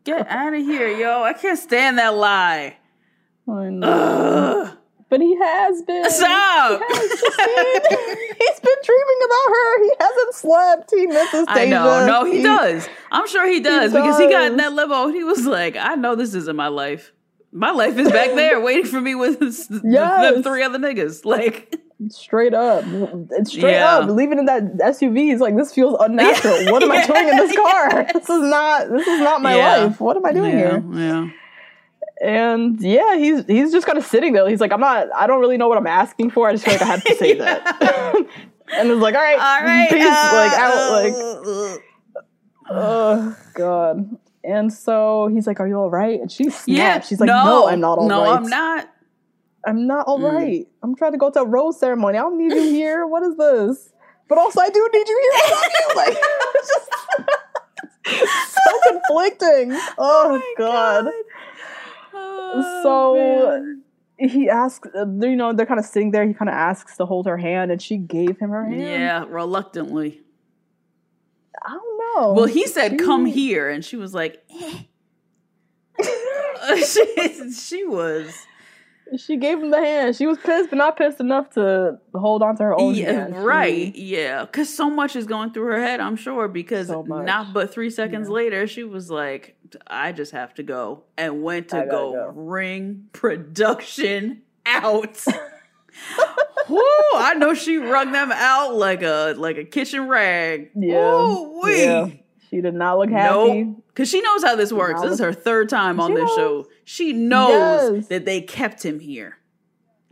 Get out of here, yo. I can't stand that lie. I know. Ugh. But he has been. Stop. He has been. He's been dreaming about her. He hasn't slept. He misses Tayshia. I know. No, he, he does. I'm sure he does, he because does. He got in that limo. He was like, I know this isn't my life. My life is back there waiting for me with yes. the three other niggas. Like straight up, straight yeah. up, leaving in that S U V. It's like this feels unnatural. What am yeah. I doing in this car? Yeah. This is not. This is not my yeah. life. What am I doing yeah. here? Yeah. And yeah, he's he's just kind of sitting there. He's like, I'm not, I don't really know what I'm asking for. I just feel like I have to say yeah. that. And it's like, all right, all right, peace. Uh, like, out, like, oh God. And so he's like, are you all right? And she snapped. Yeah, she's like, no, no I'm not all no, right. No, I'm not. I'm not all mm. right. I'm trying to go to a rose ceremony. I don't need you here. What is this? But also, I do need you here. You. Like, just so conflicting. Oh, oh God. God. So man. he asks, you know, they're kind of sitting there. He kind of asks to hold her hand, and she gave him her hand. Yeah, reluctantly. I don't know. Well, he said, she... come here. And she was like, eh. she, she was. She gave him the hand. She was pissed, but not pissed enough to hold on to her own yeah, hand. She, right. Yeah. Because so much is going through her head, I'm sure, because so not but three seconds yeah. later, she was like, I just have to go. And went to go, go ring production out. Woo, I know she wrung them out like a like a kitchen rag. Yeah. Ooh, wee. Yeah. She did not look happy. Nope. Because she knows how this works. This is her third time on this show. She knows yes. that they kept him here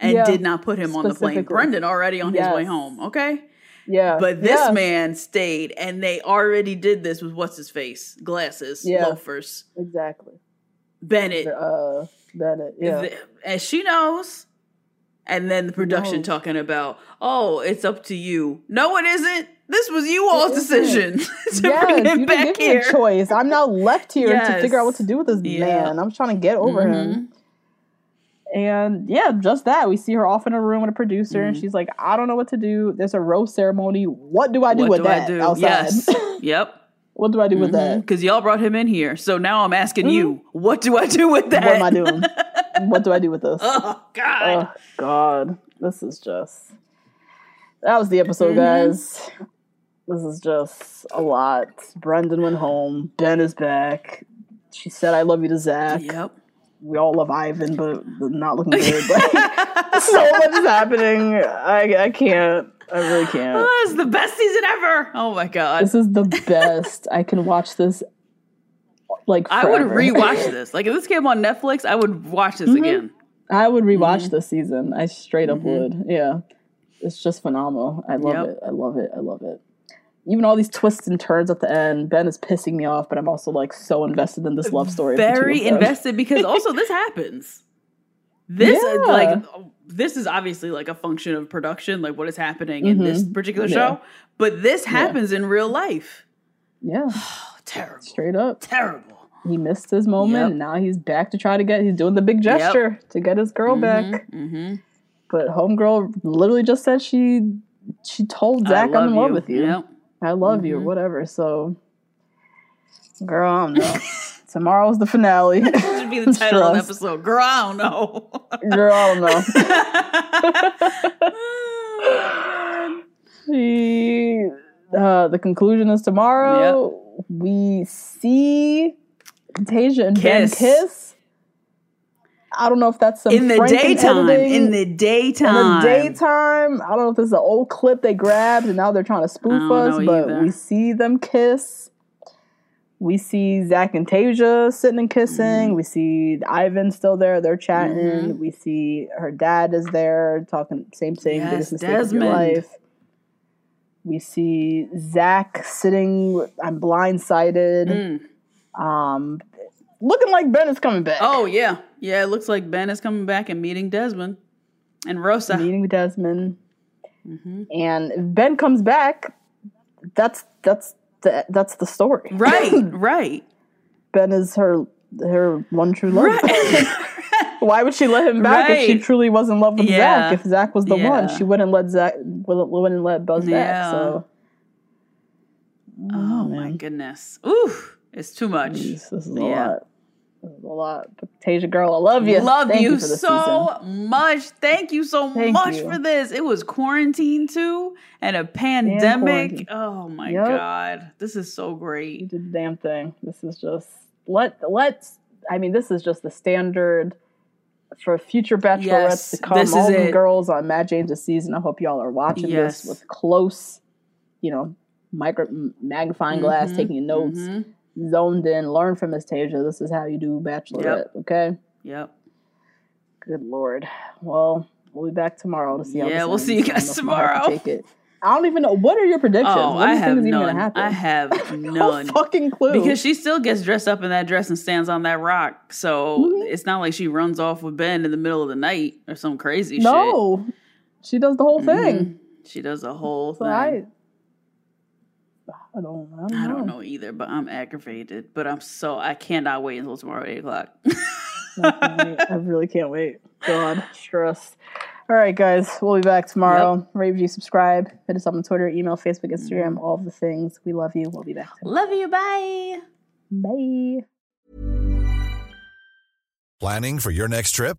and yeah. did not put him on the plane. Brendan already on yes. his way home, okay? Yeah. But this yes. man stayed, and they already did this with what's-his-face, glasses, yeah. loafers. Exactly. Bennett. Uh, Bennett, yeah. And she knows. And then the production no. talking about, oh, it's up to you. No, it isn't. This was you all's decision to yes, bring him you back didn't give here. Me a choice. I'm now left here yes. to figure out what to do with this yeah. man. I'm trying to get over mm-hmm. him. And yeah, just that. We see her off in a room with a producer, mm-hmm. and she's like, I don't know what to do. There's a rose ceremony. What do I do what with do that I do? Outside? Yes. Yep. What do I do mm-hmm. with that? Because y'all brought him in here. So now I'm asking mm-hmm. you, what do I do with that? What am I doing? What do I do with this? Oh, God. Oh, God. This is just... That was the episode, guys. Mm-hmm. This is just a lot. Brendan went home. Ben is back. She said, I love you to Zach. Yep. We all love Ivan, but not looking good. Like, so much is happening. I, I can't. I really can't. Oh, this is the best season ever. Oh, my God. This is the best. I can watch this, like, forever. I would rewatch this. Like, if this came on Netflix, I would watch this mm-hmm. again. I would rewatch mm-hmm. this season. I straight up mm-hmm. would. Yeah. It's just phenomenal. I love yep. it. I love it. I love it. Even all these twists and turns at the end, Ben is pissing me off, but I'm also like so invested in this love story. Very invested because also this happens. This yeah. is like this is obviously like a function of production, like what is happening mm-hmm. in this particular yeah. show. But this happens yeah. in real life. Yeah. Oh, terrible. Straight up. Terrible. He missed his moment yep. and now he's back to try to get he's doing the big gesture yep. to get his girl mm-hmm. back. Mm-hmm. But homegirl literally just said she she told Zach I'm in love you. With you. Yep. I love mm-hmm. you, whatever. So, girl, I don't know. Tomorrow's the finale. That should be the title of the episode. Girl, I don't know. Girl, I don't know. Oh, She, uh, the conclusion is tomorrow. Yep. We see Tayshia and kiss. Ben kiss. I don't know if that's some in the daytime. In the daytime. In the daytime. I don't know if this is an old clip they grabbed and now they're trying to spoof us, but either. We see them kiss. We see Zach and Tayshia sitting and kissing. Mm-hmm. We see Ivan still there. They're chatting. Mm-hmm. We see her dad is there talking same thing. Yes, biggest mistake of your life. We see Zach sitting. I'm blindsided. Mm. Um, looking like Ben is coming back. Oh, yeah. Yeah, it looks like Ben is coming back and meeting Desmond and Rosa. Meeting Desmond. Mm-hmm. And if Ben comes back, that's that's... The, that's the story. Right, right. Ben is her her one true love. Right. Why would she let him back right. if she truly was in love with yeah. Zach? If Zach was the yeah. one, she wouldn't let Zach wouldn't, wouldn't let Buzz yeah. back. So, oh, oh my goodness, ooh, it's too much. Jeez, this is yeah. a lot. This is a lot. But Tayshia girl, I love you. Love Thank you, you for this so season. much. Thank you so Thank much you. for this. It was quarantine too, and a pandemic. And oh my yep. God, this is so great. You did the damn thing. This is just let let's. I mean, this is just the standard for future bachelorettes yes, to come. This All is the it. girls on Matt James' season. I hope y'all are watching yes. this with close, you know, micro magnifying mm-hmm, glass, taking notes. Mm-hmm. Zoned in, learn from Miss Tayshia. This is how you do Bachelorette, yep. okay? Yep. Good Lord. Well, we'll be back tomorrow to see how yeah, this Yeah, we'll ends. see you guys I tomorrow. Take it. I don't even know. What are your predictions? Oh, what I, have even gonna happen? I have none. I have none. No fucking clue. Because she still gets dressed up in that dress and stands on that rock. So mm-hmm. it's not like she runs off with Ben in the middle of the night or some crazy no. shit. No. She does the whole mm-hmm. thing. She does the whole thing. I, I don't, I, don't I don't know either, but I'm aggravated. But I'm so I cannot wait until tomorrow at eight o'clock. I, I really can't wait. God, stress. All right, guys, we'll be back tomorrow. Yep. Rate, review, subscribe. Hit us up on Twitter, email, Facebook, Instagram, all of the things. We love you. We'll be back tomorrow. Love you. Bye. Bye. Planning for your next trip?